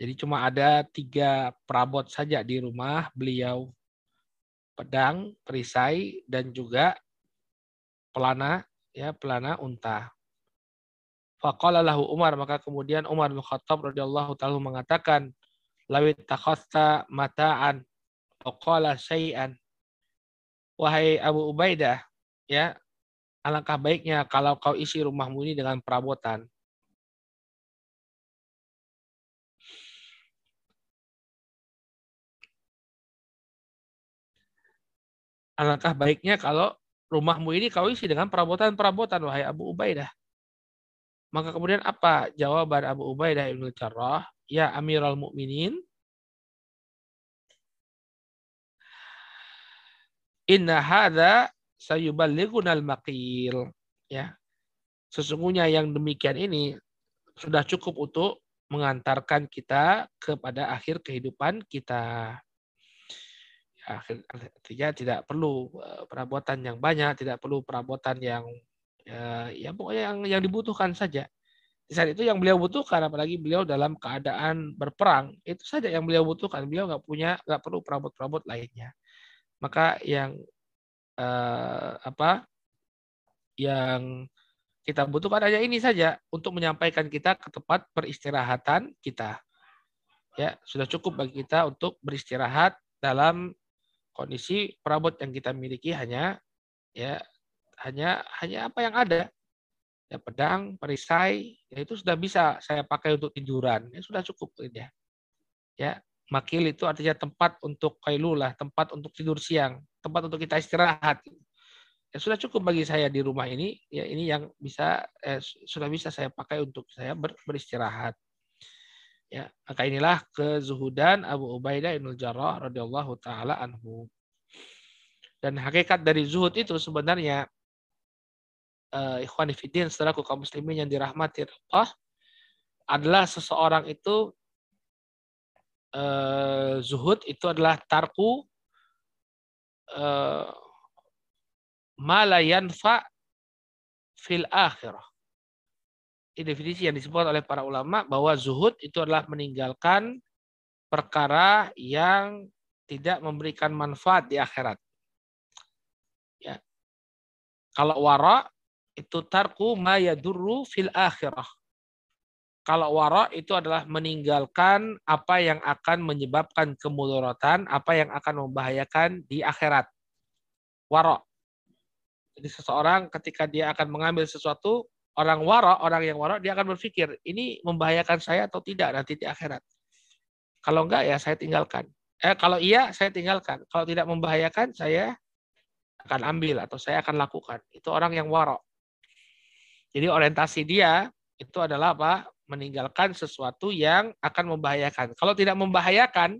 Jadi cuma ada 3 perabot saja di rumah beliau. Pedang, perisai, dan juga pelana, ya pelana unta. Faqala lahu Umar, maka kemudian Umar bin Khattab radhiyallahu ta'ala mengatakan, "Lawit takhasta mata'an faqala syai'an." Wahai Abu Ubaidah, ya, alangkah baiknya kalau kau isi rumahmu ini dengan perabotan. Alangkah baiknya kalau rumahmu ini kau isi dengan perabotan-perabotan, wahai Abu Ubaidah. Maka kemudian apa jawaban Abu Ubaidah ibn al-Jarrah? Ya Amirul Mukminin, inna hadza sayuballighunal maqil. Ya, sesungguhnya yang demikian ini sudah cukup untuk mengantarkan kita kepada akhir kehidupan kita. Artinya tidak perlu perabotan yang banyak, tidak perlu perabotan yang ya pokoknya yang dibutuhkan saja. Di saat itu yang beliau butuhkan, apalagi beliau dalam keadaan berperang, itu saja yang beliau butuhkan. Beliau nggak perlu perabot-perabot lainnya. Maka yang kita butuhkan hanya ini saja untuk menyampaikan kita ke tempat peristirahatan kita. Ya, sudah cukup bagi kita untuk beristirahat dalam kondisi perabot yang kita miliki hanya apa yang ada. Ya, pedang, perisai, ya itu sudah bisa saya pakai untuk tiduran. Ya, sudah cukup ya. Ya, makil itu artinya tempat untuk qailulah, tempat untuk tidur siang, tempat untuk kita istirahat. Ya, Ya sudah cukup bagi saya di rumah ini, ya ini yang bisa sudah bisa saya pakai untuk saya beristirahat. Ya, maka inilah kezuhudan Abu Ubaidah ibn al-Jarrah radhiyallahu taala anhu. Dan hakikat dari zuhud itu sebenarnya ikhwan fillah, saudaraku kaum muslimin yang dirahmati Allah, adalah seseorang itu zuhud itu adalah tarku ma la yanfa fil akhirah. Ini definisi yang disebut oleh para ulama bahwa zuhud itu adalah meninggalkan perkara yang tidak memberikan manfaat di akhirat. Ya. Kalau wara itu tarku ma yadurru fil akhirah. Kalau wara itu adalah meninggalkan apa yang akan menyebabkan kemudaratan, apa yang akan membahayakan di akhirat. Wara. Jadi seseorang ketika dia akan mengambil sesuatu, orang yang wara dia akan berpikir, ini membahayakan saya atau tidak nanti di akhirat. Kalau enggak ya saya tinggalkan. Kalau iya saya tinggalkan. Kalau tidak membahayakan saya akan ambil atau saya akan lakukan. Itu orang yang wara. Jadi orientasi dia itu adalah apa? Meninggalkan sesuatu yang akan membahayakan. Kalau tidak membahayakan,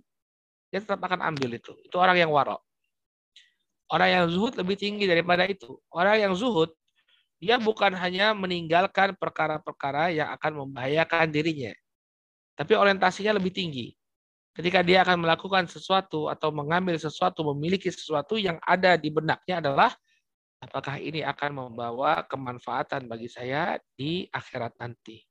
dia tetap akan ambil itu. Itu orang yang wara. Orang yang zuhud lebih tinggi daripada itu. Orang yang zuhud dia bukan hanya meninggalkan perkara-perkara yang akan membahayakan dirinya, tapi orientasinya lebih tinggi. Ketika dia akan melakukan sesuatu atau mengambil sesuatu, memiliki sesuatu yang ada di benaknya adalah apakah ini akan membawa kemanfaatan bagi saya di akhirat nanti.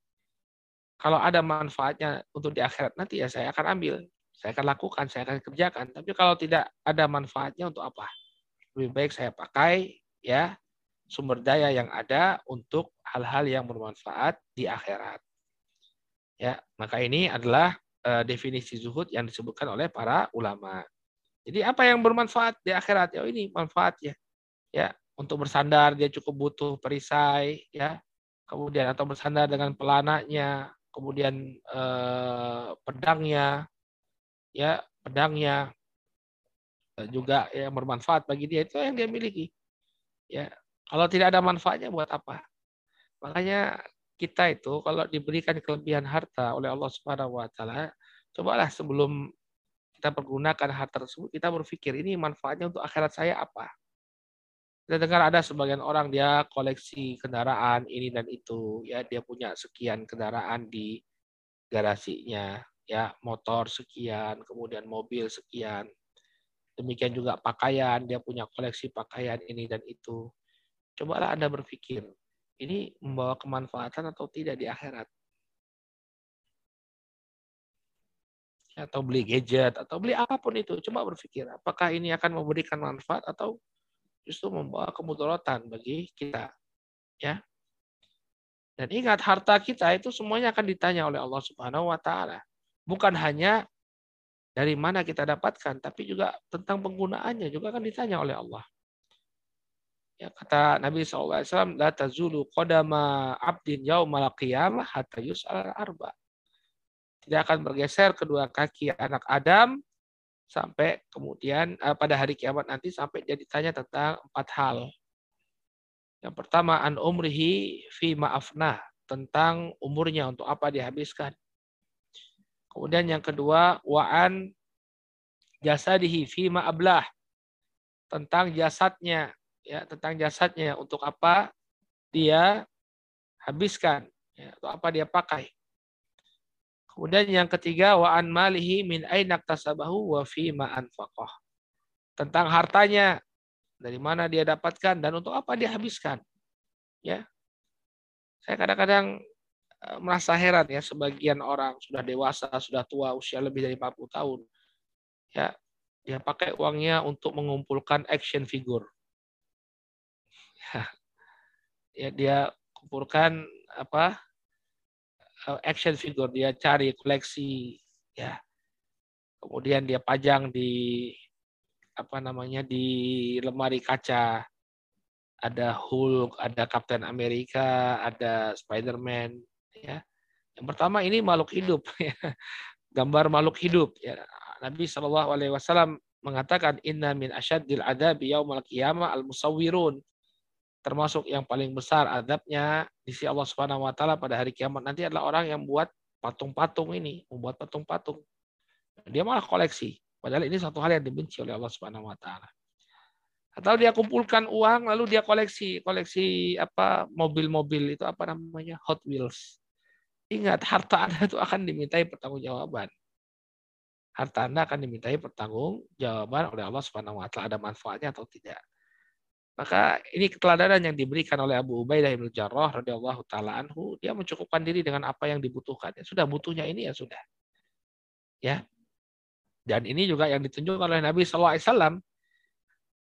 Kalau ada manfaatnya untuk di akhirat nanti ya saya akan ambil, saya akan lakukan, saya akan kerjakan. Tapi kalau tidak ada manfaatnya untuk apa? Lebih baik saya pakai ya sumber daya yang ada untuk hal-hal yang bermanfaat di akhirat. Ya, maka ini adalah definisi zuhud yang disebutkan oleh para ulama. Jadi apa yang bermanfaat di akhirat? Ya ini manfaatnya. Ya, untuk bersandar dia cukup butuh perisai ya. Kemudian atau bersandar dengan pelananya, kemudian pedangnya ya, pedangnya juga yang bermanfaat bagi dia itu yang dia miliki. Ya. Kalau tidak ada manfaatnya buat apa? Makanya kita itu kalau diberikan kelebihan harta oleh Allah Subhanahu wa taala, cobalah sebelum kita pergunakan harta tersebut kita berpikir ini manfaatnya untuk akhirat saya apa? Kita dengar ada sebagian orang dia koleksi kendaraan ini dan itu, ya dia punya sekian kendaraan di garasinya, ya motor sekian, kemudian mobil sekian. Demikian juga pakaian, dia punya koleksi pakaian ini dan itu. Cobalah Anda berpikir, ini membawa kemanfaatan atau tidak di akhirat. Atau beli gadget, atau beli apapun itu. Coba berpikir, apakah ini akan memberikan manfaat atau justru membawa kemudaratan bagi kita. Ya. Dan ingat, harta kita itu semuanya akan ditanya oleh Allah Subhanahu wa taala. Bukan hanya dari mana kita dapatkan, tapi juga tentang penggunaannya juga akan ditanya oleh Allah. Ya, kata Nabi SAW, la tazulu qadama abdin yaumal qiyamah hatta yus'al arba. Tidak akan bergeser kedua kaki anak Adam sampai kemudian pada hari kiamat nanti sampai dia ditanya tentang empat hal. Yang pertama, an umrihi fi ma'afnah, tentang umurnya untuk apa dihabiskan. Kemudian yang kedua, wa'an jasadihi fi ma'ablah, tentang jasadnya. Ya, tentang jasadnya untuk apa dia habiskan, ya, atau apa dia pakai. Kemudian yang ketiga, wa an malihi min ainak tasabahu wa fi ma anfaqah, tentang hartanya, dari mana dia dapatkan dan untuk apa dia habiskan. Ya, saya kadang-kadang merasa heran ya, sebagian orang sudah dewasa, sudah tua, usia lebih dari 40 tahun, ya dia pakai uangnya untuk mengumpulkan action figure. Ya, dia kumpulkan apa action figure, dia cari koleksi ya, kemudian dia pajang di apa namanya di lemari kaca, ada Hulk, ada Captain America, ada Spider-Man ya. Yang pertama ini makhluk hidup ya. Gambar makhluk hidup ya. Nabi SAW mengatakan inna min asyaddil adabi yaumal qiyamah al musawwirun. termasuk yang paling besar azabnya di sisi Allah Subhanahu wa taala pada hari kiamat nanti adalah orang yang buat patung-patung ini, membuat patung-patung. Dia malah koleksi, padahal ini satu hal yang dibenci oleh Allah Subhanahu wa taala. Atau dia kumpulkan uang lalu dia koleksi apa mobil-mobil itu apa namanya Hot Wheels. Ingat, harta Anda itu akan dimintai pertanggungjawaban. Harta Anda akan dimintai pertanggungjawaban oleh Allah Subhanahu wa taala, ada manfaatnya atau tidak. Maka ini keteladanan yang diberikan oleh Abu Ubaidah ibn al-Jarrah radhiyallahu taala anhu, dia mencukupkan diri dengan apa yang dibutuhkan. Ya, sudah butuhnya ini ya sudah. Ya. Dan ini juga yang ditunjukkan oleh Nabi sallallahu alaihi wasallam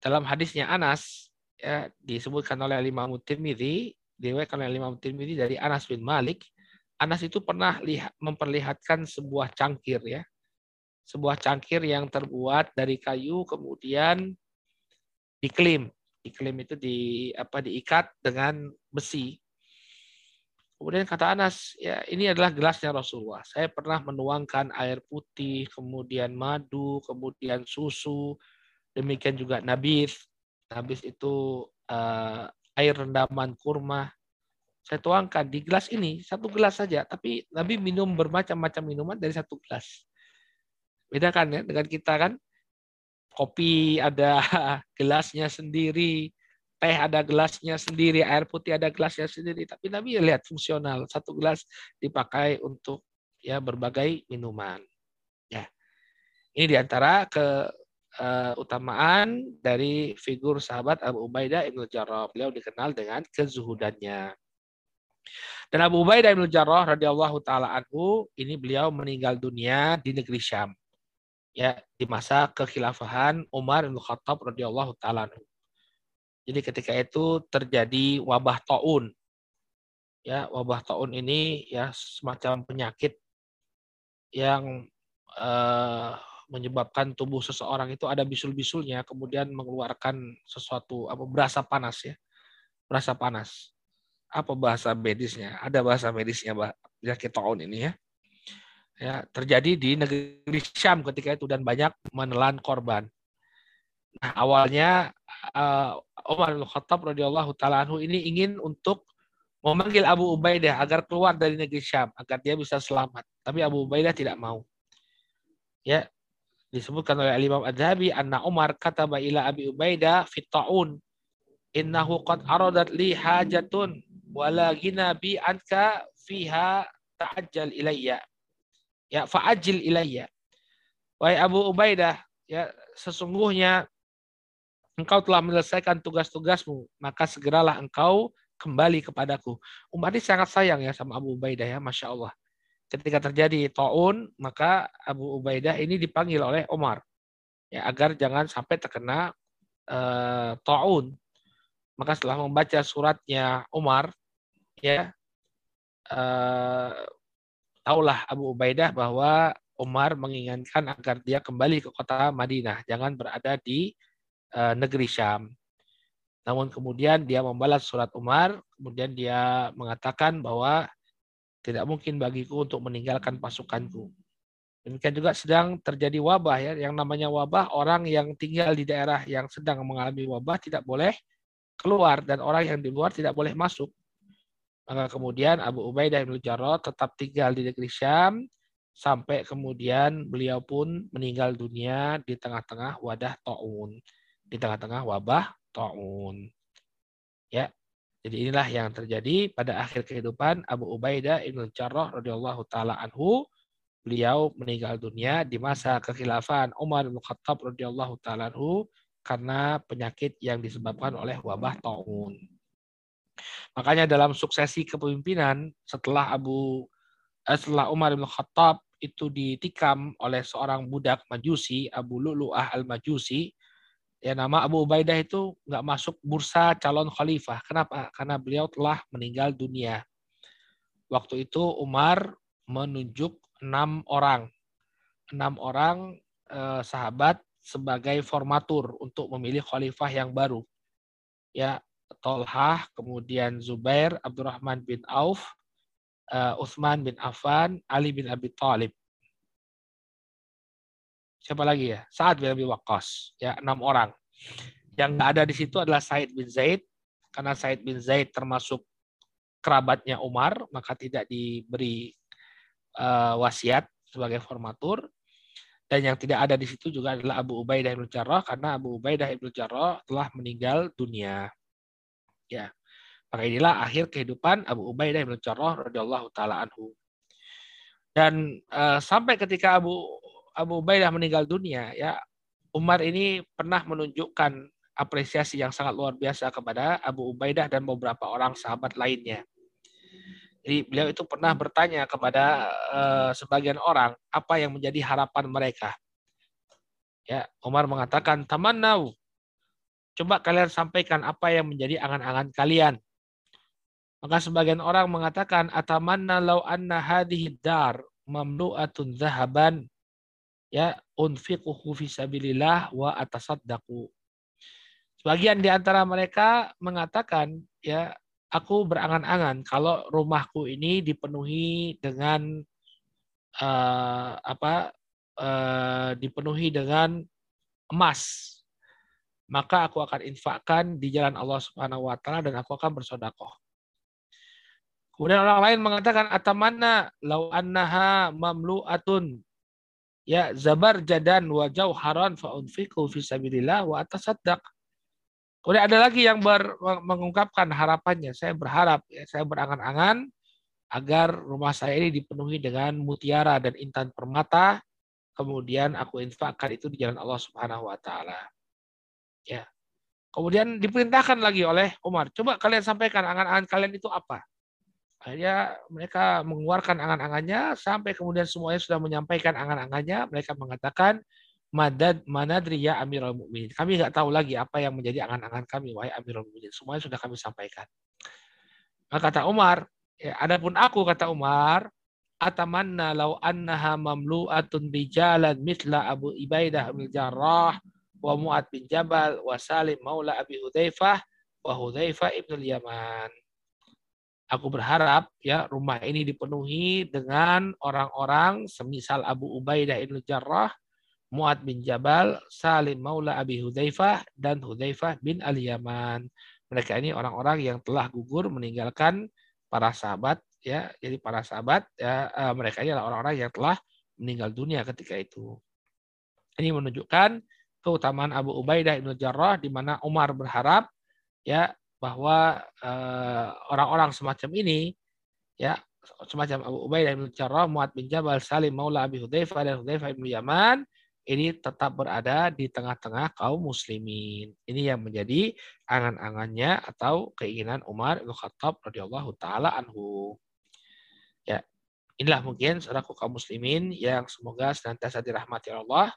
dalam hadisnya Anas, ya, disebutkan oleh Imam Tirmidzi, diriwayatkan oleh Imam Tirmidzi dari Anas bin Malik. Anas itu pernah memperlihatkan sebuah cangkir, ya, sebuah cangkir yang terbuat dari kayu kemudian diklim itu diikat dengan besi. Kemudian kata Anas, ya, ini adalah gelasnya Rasulullah. Saya pernah menuangkan air putih, kemudian madu, kemudian susu. Demikian juga nabis. Nabis itu air rendaman kurma. Saya tuangkan di gelas ini, satu gelas saja. Tapi Nabi minum bermacam-macam minuman dari satu gelas. Bedakan ya dengan kita kan. Kopi ada gelasnya sendiri. Teh ada gelasnya sendiri. Air putih ada gelasnya sendiri. Tapi Nabi lihat fungsional. Satu gelas dipakai untuk ya berbagai minuman. Ya. Ini diantara keutamaan dari figur sahabat Abu Ubaidah ibn al-Jarrah. Beliau dikenal dengan kezuhudannya. Dan Abu Ubaidah ibn al-Jarrah radhiyallahu taala anhu ini beliau meninggal dunia di negeri Syam. Ya, di masa kekhilafahan Umar ibn Al-Khattab radhiyallahu taala anhu. Jadi ketika itu terjadi wabah taun. Ya, wabah taun ini ya semacam penyakit yang menyebabkan tubuh seseorang itu ada bisul-bisulnya, kemudian mengeluarkan sesuatu apa berasa panas ya, berasa panas. Apa bahasa medisnya? Ada bahasa medisnya penyakit taun ini ya. Ya, terjadi di negeri Syam ketika itu dan banyak menelan korban. Nah, awalnya Umar bin Khattab radhiyallahu taala anhu ini ingin untuk memanggil Abu Ubaidah agar keluar dari negeri Syam, agar dia bisa selamat. Tapi Abu Ubaidah tidak mau. Ya. Disebutkan oleh Imam Az-Zahabi anna Umar kataba ila Abi Ubaidah fi ta'un innahu qad aradat li hajatun wala ghina bi anka fiha ta'ajjal ilayya ya fa'ajil ilayya. Wahai Abu Ubaidah, ya sesungguhnya engkau telah menyelesaikan tugas-tugasmu, maka segeralah engkau kembali kepadaku. Umar ini sangat sayang ya sama Abu Ubaidah ya, Masya Allah. Ketika terjadi taun, maka Abu Ubaidah ini dipanggil oleh Umar ya, agar jangan sampai terkena taun. Maka setelah membaca suratnya Umar, ya taulah Abu Ubaidah bahwa Umar menginginkan agar dia kembali ke kota Madinah, jangan berada di negeri Syam. Namun kemudian dia membalas surat Umar, kemudian dia mengatakan bahwa tidak mungkin bagiku untuk meninggalkan pasukanku. Demikian juga sedang terjadi wabah ya, yang namanya wabah orang yang tinggal di daerah yang sedang mengalami wabah tidak boleh keluar dan orang yang di luar tidak boleh masuk. Maka kemudian Abu Ubaidah ibn al-Jarrah tetap tinggal di negeri Syam sampai kemudian beliau pun meninggal dunia di tengah-tengah wabah taun. Ya. Jadi inilah yang terjadi pada akhir kehidupan Abu Ubaidah ibn al-Jarrah radhiyallahu taala anhu. Beliau meninggal dunia di masa kekhilafan Umar bin Khattab radhiyallahu taala anhu karena penyakit yang disebabkan oleh wabah taun. Makanya dalam suksesi kepemimpinan setelah Umar bin Khattab itu ditikam oleh seorang budak Majusi, Abu Lu'lu'ah al-Majusi. Ya, nama Abu Ubaidah itu nggak masuk bursa calon khalifah. Kenapa? Karena beliau telah meninggal dunia. Waktu itu Umar menunjuk 6 orang. 6 orang sahabat sebagai formatur untuk memilih khalifah yang baru. Ya, Tolhah, kemudian Zubair, Abdurrahman bin Auf, Utsman bin Affan, Ali bin Abi Talib. Siapa lagi ya? Sa'ad bin Abi Waqas. Ya, 6 orang. Yang nggak ada di situ adalah Sa'id bin Zaid, karena Sa'id bin Zaid termasuk kerabatnya Umar, maka tidak diberi wasiat sebagai formatur. Dan yang tidak ada di situ juga adalah Abu Ubaidah ibn al-Jarrah, karena Abu Ubaidah ibn al-Jarrah telah meninggal dunia. Ya, maka inilah akhir kehidupan Abu Ubaidah ibn al-Jarrah radhiyallahu taala anhu. Dan sampai ketika Abu Ubaidah meninggal dunia, ya, Umar ini pernah menunjukkan apresiasi yang sangat luar biasa kepada Abu Ubaidah dan beberapa orang sahabat lainnya. Jadi beliau itu pernah bertanya kepada sebagian orang apa yang menjadi harapan mereka. Ya, Umar mengatakan, tamannau, coba kalian sampaikan apa yang menjadi angan-angan kalian. Maka sebagian orang mengatakan, atamanna law anna hadhihi dar mamlu'atun zahaban ya unfiquhu fi sabilillah wa atasaddaqu. Sebagian di antara mereka mengatakan, ya, aku berangan-angan kalau rumahku ini dipenuhi dengan dipenuhi dengan emas, maka aku akan infakkan di jalan Allah Subhanahu Wa Taala dan aku akan bersodakoh. Kemudian orang lain mengatakan atamanna lau annaha mamlu'atun ya zabar jadan wa jauharan fa unfiqu fi sabilillah wa atasaddaq. Kemudian ada lagi yang mengungkapkan harapannya. Saya berharap, ya, saya berangan-angan agar rumah saya ini dipenuhi dengan mutiara dan intan permata. Kemudian aku infakkan itu di jalan Allah Subhanahu Wa Taala. Ya. Kemudian diperintahkan lagi oleh Umar. Coba kalian sampaikan angan-angan kalian itu apa. Akhirnya mereka mengeluarkan angan-angannya sampai kemudian semuanya sudah menyampaikan angan-angannya. Mereka mengatakan, Manadri ya Amirul Mukminin. Kami nggak tahu lagi apa yang menjadi angan-angan kami, wahai Amirul Mukminin. Semuanya sudah kami sampaikan. Maka kata Umar, ya, adapun aku kata Umar, atamanna law annaha mamlu'atun bijalan mithla Abu Ubaidah bin Jarrah wa Mu'ad bin Jabal wa Salim Maula Abi Hudzaifah wa Hudzaifah ibn Al-Yaman. Aku berharap ya rumah ini dipenuhi dengan orang-orang semisal Abu Ubaidah ibn Jarrah, Mu'ad bin Jabal, Salim Maula Abi Hudzaifah, dan Hudzaifah bin Al-Yaman. Mereka ini orang-orang yang telah gugur meninggalkan para sahabat. Ya, jadi para sahabat, ya, mereka ini adalah orang-orang yang telah meninggal dunia ketika itu. Ini menunjukkan keutamaan Abu Ubaidah ibn Jarrah, di mana Umar berharap ya bahwa orang-orang semacam ini, ya semacam Abu Ubaidah ibn Jarrah, Mu'ad bin Jabal, Salim Maula Abi Hudzaifah, dan Hudzaifah bin Al-Yaman, ini tetap berada di tengah-tengah kaum muslimin. Ini yang menjadi angan-angannya atau keinginan Umar bin Khattab radhiyallahu taala anhu. Ya, inilah mungkin saudaraku kaum muslimin yang semoga senantiasa dirahmati Allah,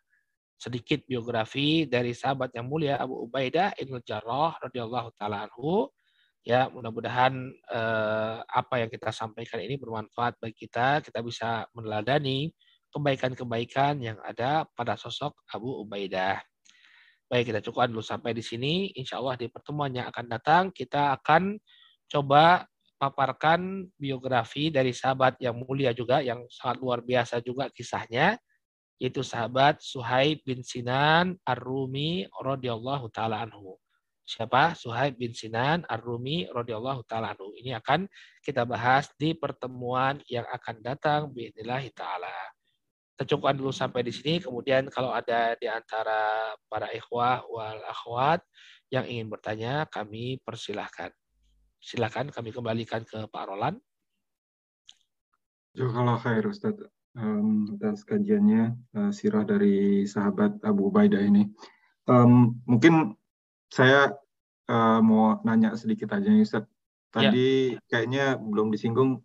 sedikit biografi dari sahabat yang mulia Abu Ubaidah ibn al-Jarrah radhiyallahu taala anhu. Ya, mudah-mudahan apa yang kita sampaikan ini bermanfaat bagi kita. Kita bisa meneladani kebaikan-kebaikan yang ada pada sosok Abu Ubaidah. Baik, kita cukupkan dulu sampai di sini. Insya Allah di pertemuan yang akan datang, kita akan coba paparkan biografi dari sahabat yang mulia juga, yang sangat luar biasa juga kisahnya, yaitu sahabat Suhaib bin Sinan Ar-Rumi radhiyallahu ta'ala anhu. Siapa? Suhaib bin Sinan Ar-Rumi radhiyallahu ta'ala anhu. Ini akan kita bahas di pertemuan yang akan datang bi'idnillahi ta'ala. Kita cukupkan dulu sampai di sini, kemudian kalau ada di antara para ikhwah wal akhwat yang ingin bertanya, kami persilahkan. Silahkan kami kembalikan ke Pak Roland. Jazakallahu khair Ustaz atas kajiannya sirah dari sahabat Abu Ubaidah ini. Mungkin saya mau nanya sedikit aja nih Ustaz. Tadi ya, kayaknya belum disinggung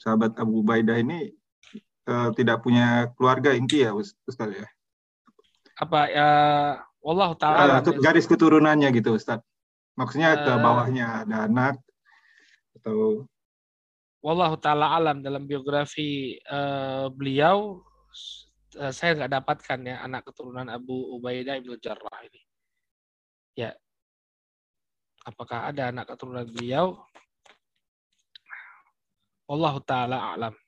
sahabat Abu Ubaidah ini tidak punya keluarga inti ya Ustaz ya? Apa ya, wallahu ta'ala garis keturunannya gitu Ustaz. Maksudnya ke bawahnya ada anak atau wallahu ta'ala alam dalam biografi beliau saya nggak dapatkan ya anak keturunan Abu Ubaidah ibn Jarrah ini. Ya. Apakah ada anak keturunan beliau? Wallahu ta'ala alam.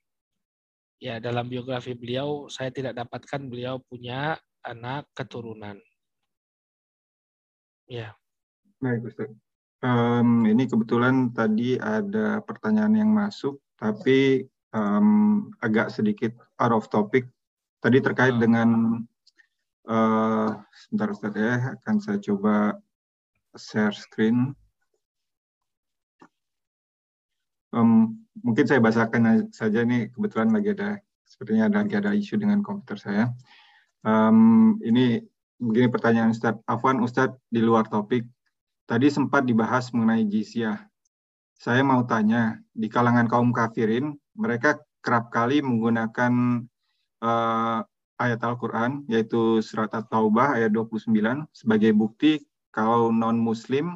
Ya, dalam biografi beliau, saya tidak dapatkan beliau punya anak keturunan. Ya. Baik, Ustaz. Ini kebetulan tadi ada pertanyaan yang masuk, tapi agak sedikit out of topic. Tadi terkait dengan, sebentar Ustaz ya, akan saya coba share screen. Mungkin saya bacakan saja nih, kebetulan lagi ada, sepertinya ada isu dengan komputer saya. Ini begini pertanyaan Ustaz. Afwan Ustaz, di luar topik, tadi sempat dibahas mengenai jizyah. Saya mau tanya, di kalangan kaum kafirin, mereka kerap kali menggunakan ayat Al-Quran, yaitu surat At-Taubah ayat 29, sebagai bukti kalau non-muslim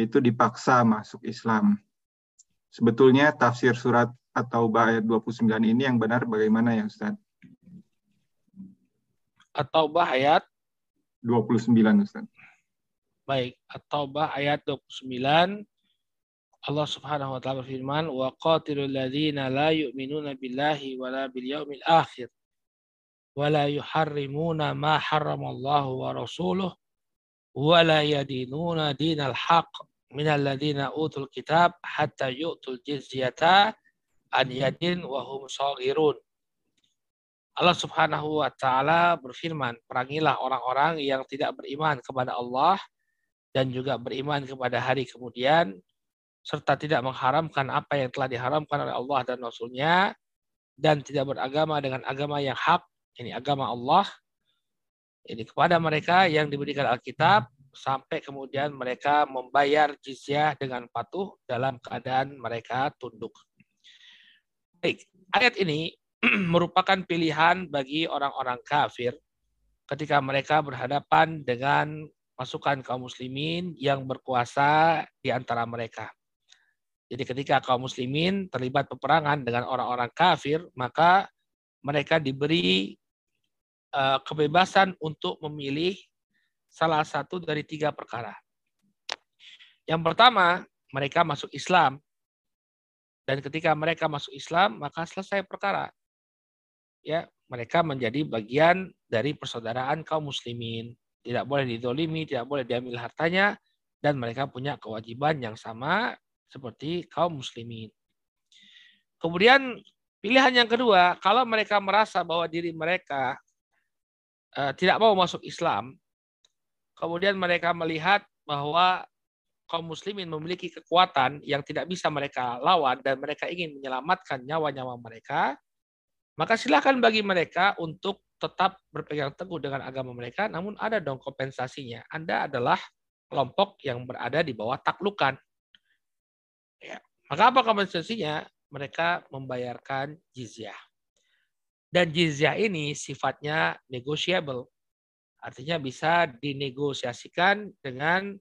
itu dipaksa masuk Islam. Sebetulnya tafsir surat At-Taubah ayat 29 ini yang benar bagaimana ya Ustaz? At-Taubah ayat 29 Ustaz. Baik, At-Taubah ayat 29. Allah Subhanahu wa taala berfirman, "Wa qatilul ladzina la yu'minuna billahi wala bil yaumil akhir wa la yuharrimuna ma harramallahu wa rasuluhu wa la yadinuna dinal haqq minal ladzina utul kitab hatta yu'tul jizyata an yadin wa hum saghirun." Allah Subhanahu wa taala berfirman, "Perangilah orang-orang yang tidak beriman kepada Allah dan juga beriman kepada hari kemudian, serta tidak mengharamkan apa yang telah diharamkan oleh Allah dan Rasul-Nya, dan tidak beragama dengan agama yang hak, ini agama Allah, ini kepada mereka yang diberikan Alkitab, sampai kemudian mereka membayar jizyah dengan patuh dalam keadaan mereka tunduk." Baik, ayat ini merupakan pilihan bagi orang-orang kafir ketika mereka berhadapan dengan pasukan kaum muslimin yang berkuasa di antara mereka. Jadi ketika kaum muslimin terlibat peperangan dengan orang-orang kafir, maka mereka diberi kebebasan untuk memilih salah satu dari tiga perkara. Yang pertama, mereka masuk Islam. Dan ketika mereka masuk Islam, maka selesai perkara. Ya, mereka menjadi bagian dari persaudaraan kaum muslimin. Tidak boleh didolimi, tidak boleh diambil hartanya, dan mereka punya kewajiban yang sama seperti kaum muslimin. Kemudian pilihan yang kedua, kalau mereka merasa bahwa diri mereka tidak mau masuk Islam, kemudian mereka melihat bahwa kaum muslimin memiliki kekuatan yang tidak bisa mereka lawan dan mereka ingin menyelamatkan nyawa-nyawa mereka, maka silakan bagi mereka untuk tetap berpegang teguh dengan agama mereka, namun ada dong kompensasinya. Anda adalah kelompok yang berada di bawah taklukan. Ya. Maka apa kompensasinya? Mereka membayarkan jizyah. Dan jizyah ini sifatnya negotiable. Artinya bisa dinegosiasikan dengan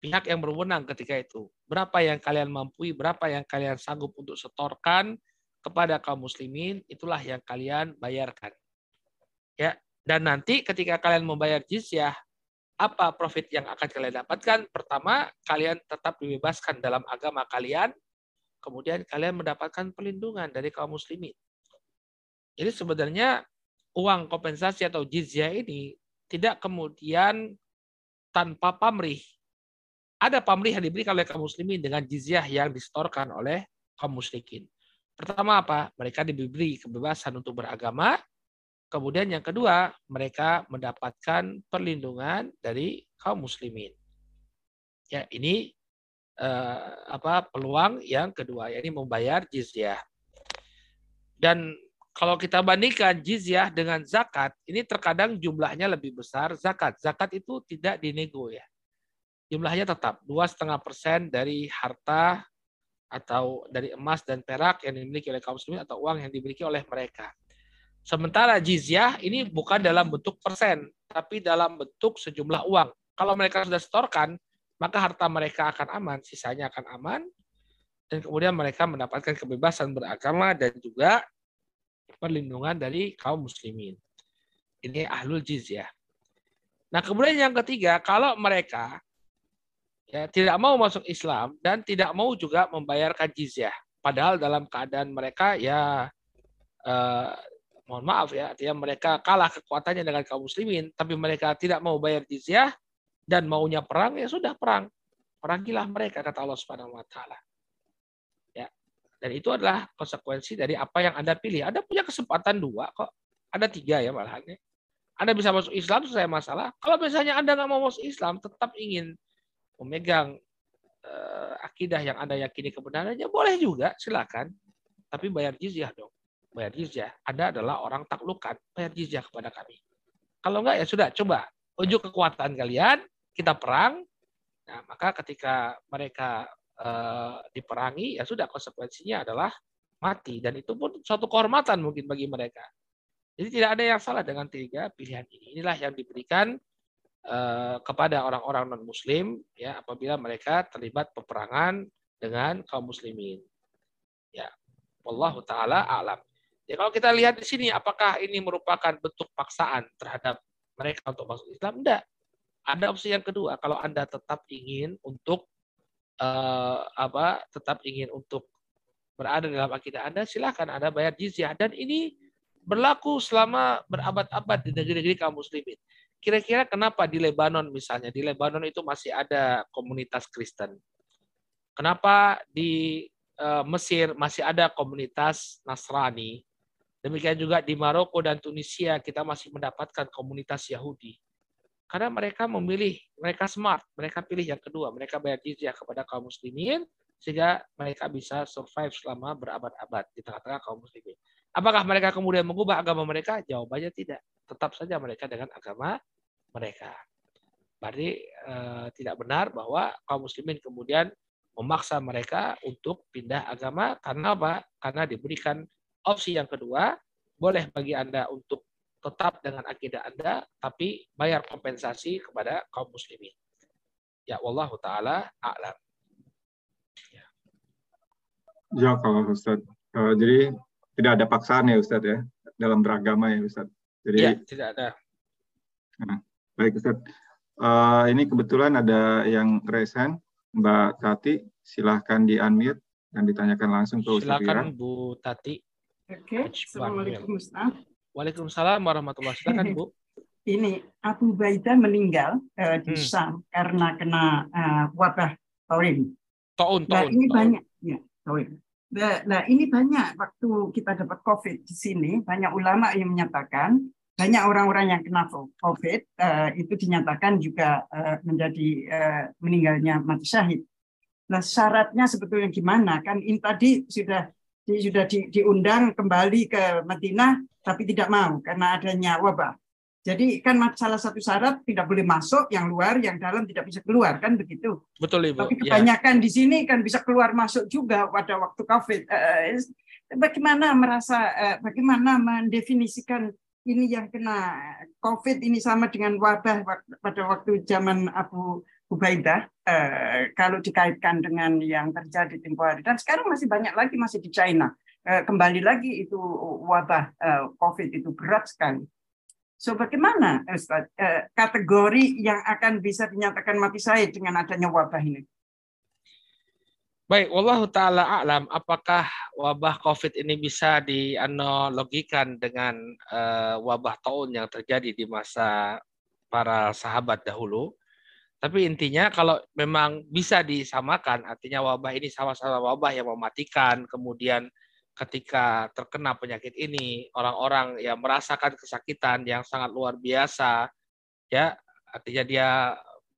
pihak yang berwenang ketika itu. Berapa yang kalian mampu, berapa yang kalian sanggup untuk setorkan kepada kaum muslimin, itulah yang kalian bayarkan. Ya, dan nanti ketika kalian membayar jizyah, apa profit yang akan kalian dapatkan? Pertama, kalian tetap dibebaskan dalam agama kalian, kemudian kalian mendapatkan perlindungan dari kaum muslimin. Jadi sebenarnya uang kompensasi atau jizyah ini tidak kemudian tanpa pamrih. Ada pamrih yang diberikan oleh kaum muslimin dengan jizyah yang disetorkan oleh kaum musyrikin. Pertama apa? Mereka diberi kebebasan untuk beragama. Kemudian yang kedua, mereka mendapatkan perlindungan dari kaum muslimin. Ya, ini peluang yang kedua, yaitu membayar jizyah. Dan kalau kita bandingkan jizyah dengan zakat, ini terkadang jumlahnya lebih besar zakat. Zakat itu tidak dinego ya. Jumlahnya tetap 2,5% dari harta atau dari emas dan perak yang dimiliki oleh kaum muslimin atau uang yang dimiliki oleh mereka. Sementara jizyah ini bukan dalam bentuk persen, tapi dalam bentuk sejumlah uang. Kalau mereka sudah setorkan, maka harta mereka akan aman, sisanya akan aman, dan kemudian mereka mendapatkan kebebasan beragama dan juga perlindungan dari kaum muslimin. Ini ahlul jizyah. Nah, kemudian yang ketiga, kalau mereka ya, tidak mau masuk Islam dan tidak mau juga membayarkan jizyah, padahal dalam keadaan mereka ya mohon maaf ya, artinya mereka kalah kekuatannya dengan kaum muslimin, tapi mereka tidak mau bayar jizyah dan maunya perang, ya sudah perang. Perangilah mereka, kata Allah Subhanahu wa Ta'ala. Ya, dan itu adalah konsekuensi dari apa yang Anda pilih. Anda punya kesempatan dua kok. Ada tiga ya malahan. Anda bisa masuk Islam, selesai masalah. Kalau biasanya Anda nggak mau masuk Islam, tetap ingin memegang akidah yang Anda yakini kebenarannya, boleh juga, silakan. Tapi bayar jizyah dong. Bayar jizyah. Anda adalah orang taklukan. Bayar jizyah kepada kami. Kalau enggak, ya sudah, coba. Unjuk kekuatan kalian, kita perang. Nah, maka ketika mereka diperangi, ya sudah, konsekuensinya adalah mati. Dan itu pun suatu kehormatan mungkin bagi mereka. Jadi tidak ada yang salah dengan tiga pilihan ini. Inilah yang diberikan kepada orang-orang non-muslim ya apabila mereka terlibat peperangan dengan kaum muslimin. Ya, wallahu ta'ala a'lam. Ya, kalau kita lihat di sini, apakah ini merupakan bentuk paksaan terhadap mereka untuk masuk Islam? Tidak. Ada opsi yang kedua, kalau Anda tetap ingin untuk berada dalam akidah Anda, silahkan Anda bayar jizyah. Dan ini berlaku selama berabad-abad di negeri-negeri kaum muslimin. Kira-kira kenapa di Lebanon misalnya? Di Lebanon itu masih ada komunitas Kristen. Kenapa di Mesir masih ada komunitas Nasrani? Demikian juga di Maroko dan Tunisia kita masih mendapatkan komunitas Yahudi. Karena mereka memilih, mereka smart, mereka pilih yang kedua. Mereka bayar jizyah kepada kaum muslimin sehingga mereka bisa survive selama berabad-abad di tengah-tengah kaum muslimin. Apakah mereka kemudian mengubah agama mereka? Jawabannya tidak. Tetap saja mereka dengan agama mereka. Berarti tidak benar bahwa kaum muslimin kemudian memaksa mereka untuk pindah agama. Karena apa? Karena diberikan opsi yang kedua, boleh bagi Anda untuk tetap dengan akidah Anda, tapi bayar kompensasi kepada kaum muslimin. Ya, wallahu ta'ala a'lam. Ya, ya kalau Ustaz. Jadi tidak ada paksaan ya Ustaz ya, dalam beragama ya Ustaz. Jadi, ya, tidak ada. Nah, baik Ustaz. Ini kebetulan ada yang raise hand, Mbak Tati. Silahkan di-unmute dan ditanyakan langsung ke Ustaz. Silakan Bu Tati. Oke, assalamualaikum Ustaz. Waalaikumsalam warahmatullahi wabarakatuh. Silakan Bu. Ini Abu Ubaidah meninggal di Syam karena kena wabah taun. Nah, ini banyak waktu kita dapat COVID di sini, banyak ulama yang menyatakan, banyak orang-orang yang kena COVID itu dinyatakan juga menjadi meninggalnya mati syahid. Nah, syaratnya sebetulnya gimana? Kan ini tadi sudah diundang kembali ke Madinah, tapi tidak mau karena adanya wabah. Jadi kan salah satu syarat tidak boleh masuk, yang luar, yang dalam tidak bisa keluar, kan begitu. Betul Ibu. Tapi kebanyakan di sini kan bisa keluar masuk juga pada waktu COVID. Bagaimana bagaimana mendefinisikan ini yang kena COVID ini sama dengan wabah pada waktu zaman Abu Ubaidah, kalau dikaitkan dengan yang terjadi tempo hari. Dan sekarang masih banyak lagi, masih di China. Kembali lagi itu wabah COVID itu berat sekali. So, bagaimana Ustaz, kategori yang akan bisa dinyatakan mati syahid dengan adanya wabah ini? Baik, wallahu ta'ala a'lam. Apakah wabah COVID ini bisa dianalogikan dengan wabah taun yang terjadi di masa para sahabat dahulu? Tapi intinya kalau memang bisa disamakan, artinya wabah ini sama-sama wabah yang mematikan, kemudian ketika terkena penyakit ini, orang-orang yang merasakan kesakitan yang sangat luar biasa, ya artinya dia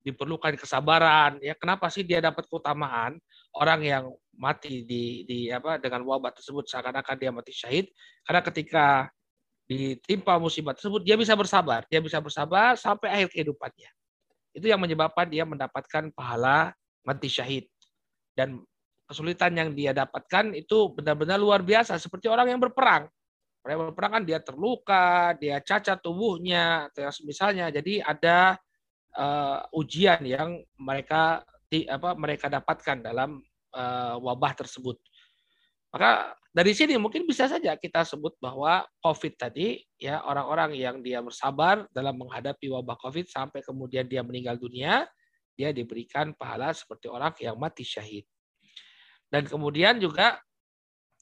diperlukan kesabaran. Ya, kenapa sih dia dapat keutamaan? Orang yang mati dengan wabah tersebut seakan-akan dia mati syahid, karena ketika ditimpa musibah tersebut dia bisa bersabar sampai akhir kehidupannya. Itu yang menyebabkan dia mendapatkan pahala mati syahid. Dan kesulitan yang dia dapatkan itu benar-benar luar biasa. Seperti orang yang berperang. Orang yang berperang kan dia terluka, dia cacat tubuhnya, misalnya. Jadi ada ujian yang mereka dapatkan dalam wabah tersebut. Maka dari sini mungkin bisa saja kita sebut bahwa COVID tadi, ya orang-orang yang dia bersabar dalam menghadapi wabah COVID sampai kemudian dia meninggal dunia, dia diberikan pahala seperti orang yang mati syahid. Dan kemudian juga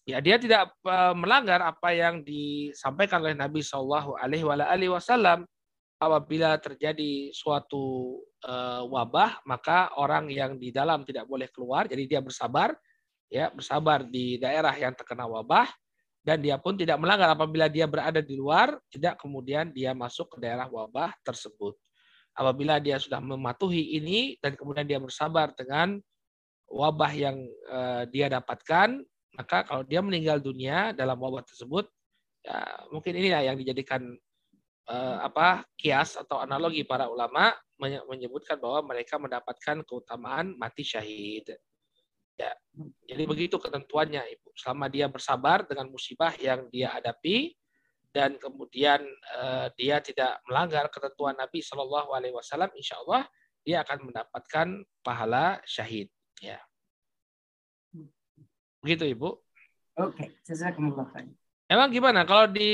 ya dia tidak melanggar apa yang disampaikan oleh Nabi Shallallahu Alaihi Wasallam apabila terjadi suatu wabah, maka orang yang di dalam tidak boleh keluar, jadi dia bersabar, ya, bersabar di daerah yang terkena wabah, dan dia pun tidak melanggar apabila dia berada di luar, tidak kemudian dia masuk ke daerah wabah tersebut. Apabila dia sudah mematuhi ini dan kemudian dia bersabar dengan wabah yang dia dapatkan, maka kalau dia meninggal dunia dalam wabah tersebut, ya, mungkin inilah yang dijadikan kias atau analogi para ulama menyebutkan bahwa mereka mendapatkan keutamaan mati syahid. Ya, jadi begitu ketentuannya, Ibu. Selama dia bersabar dengan musibah yang dia hadapi, dan kemudian dia tidak melanggar ketentuan Nabi Shallallahu Alaihi Wasallam, insya Allah dia akan mendapatkan pahala syahid. Ya, begitu Ibu. Oke, jazakumullah khairan. Emang gimana kalau di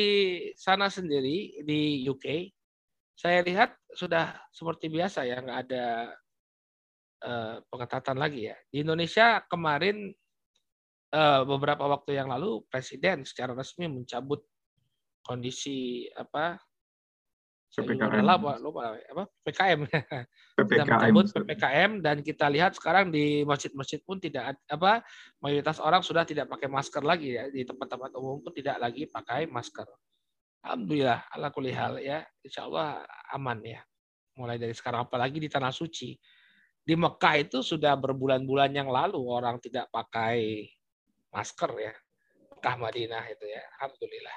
sana sendiri di UK? Saya lihat sudah seperti biasa ya, nggak ada pengetatan lagi ya. Di Indonesia kemarin beberapa waktu yang lalu Presiden secara resmi mencabut kondisi PPKM, dan kita lihat sekarang di masjid-masjid pun tidak mayoritas orang sudah tidak pakai masker lagi ya, di tempat-tempat umum pun tidak lagi pakai masker. Alhamdulillah, ala kulli hal ya, insya Allah aman ya. Mulai dari sekarang, apalagi di tanah suci di Mekah itu sudah berbulan-bulan yang lalu orang tidak pakai masker ya, Mekah Madinah itu ya, alhamdulillah.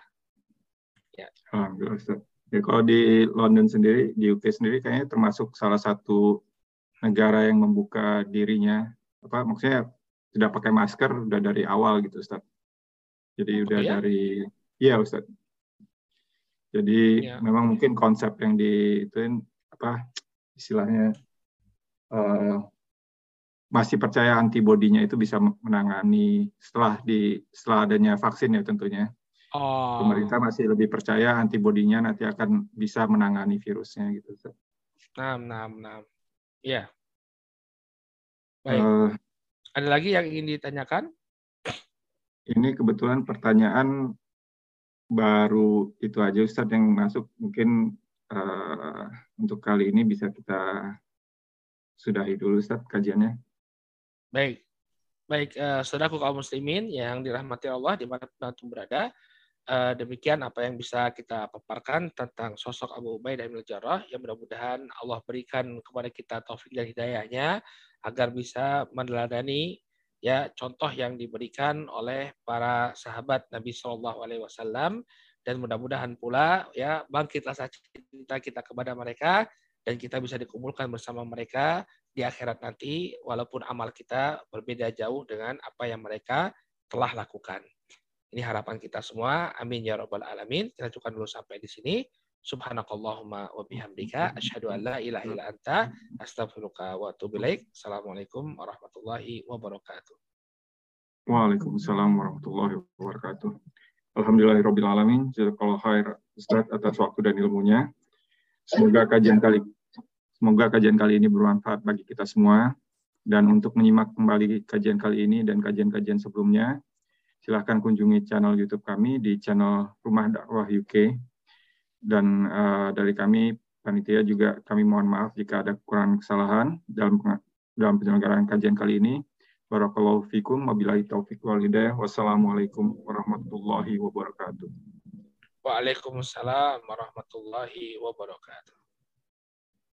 Ya. Alhamdulillah Ustaz. Ya, kalau di London sendiri, di UK sendiri kayaknya termasuk salah satu negara yang membuka dirinya, maksudnya tidak pakai masker udah dari awal gitu Ustaz. Jadi udah dari, iya Ustaz. Jadi ya, memang mungkin konsep yang dituin istilahnya masih percaya antibodinya itu bisa menangani setelah adanya vaksin ya tentunya. Pemerintah masih lebih percaya antibodinya nanti akan bisa menangani virusnya gitu. Nah. Ya. Baik. Ada lagi yang ingin ditanyakan? Ini kebetulan pertanyaan baru itu aja Ustadz yang masuk, mungkin untuk kali ini bisa kita sudahi dulu Ustadz kajiannya. Baik, saudaraku kaum muslimin yang dirahmati Allah dimanapun antum berada. Demikian apa yang bisa kita paparkan tentang sosok Abu Ubaidah ibn al-Jarrah, yang mudah-mudahan Allah berikan kepada kita taufik dan hidayahnya agar bisa meneladani ya contoh yang diberikan oleh para sahabat Nabi Shallallahu Alaihi Wasallam, dan mudah-mudahan pula ya bangkitlah rasa cinta kita kepada mereka dan kita bisa dikumpulkan bersama mereka di akhirat nanti, walaupun amal kita berbeda jauh dengan apa yang mereka telah lakukan. Ini harapan kita semua. Amin ya rabbal alamin. Kita cukupkan dulu sampai di sini. Subhanakallahumma wa bihamdika asyhadu an la ilaha illa anta astaghfiruka wa atubu ilaik. Assalamualaikum warahmatullahi wabarakatuh. Waalaikumsalam warahmatullahi wabarakatuh. Alhamdulillahirabbil alamin. Jazakallahu khair Ustaz atas waktu dan ilmunya. Semoga kajian kali ini bermanfaat bagi kita semua, dan untuk menyimak kembali kajian kali ini dan kajian-kajian sebelumnya, silahkan kunjungi channel YouTube kami di channel Rumah Dakwah UK. Dan dari kami, panitia juga kami mohon maaf jika ada kekurangan kesalahan dalam penyelenggaraan kajian kali ini. Barakallahu fikum, wabillahi taufiq wal hidayah. Wassalamualaikum warahmatullahi wabarakatuh. Waalaikumsalam warahmatullahi wabarakatuh.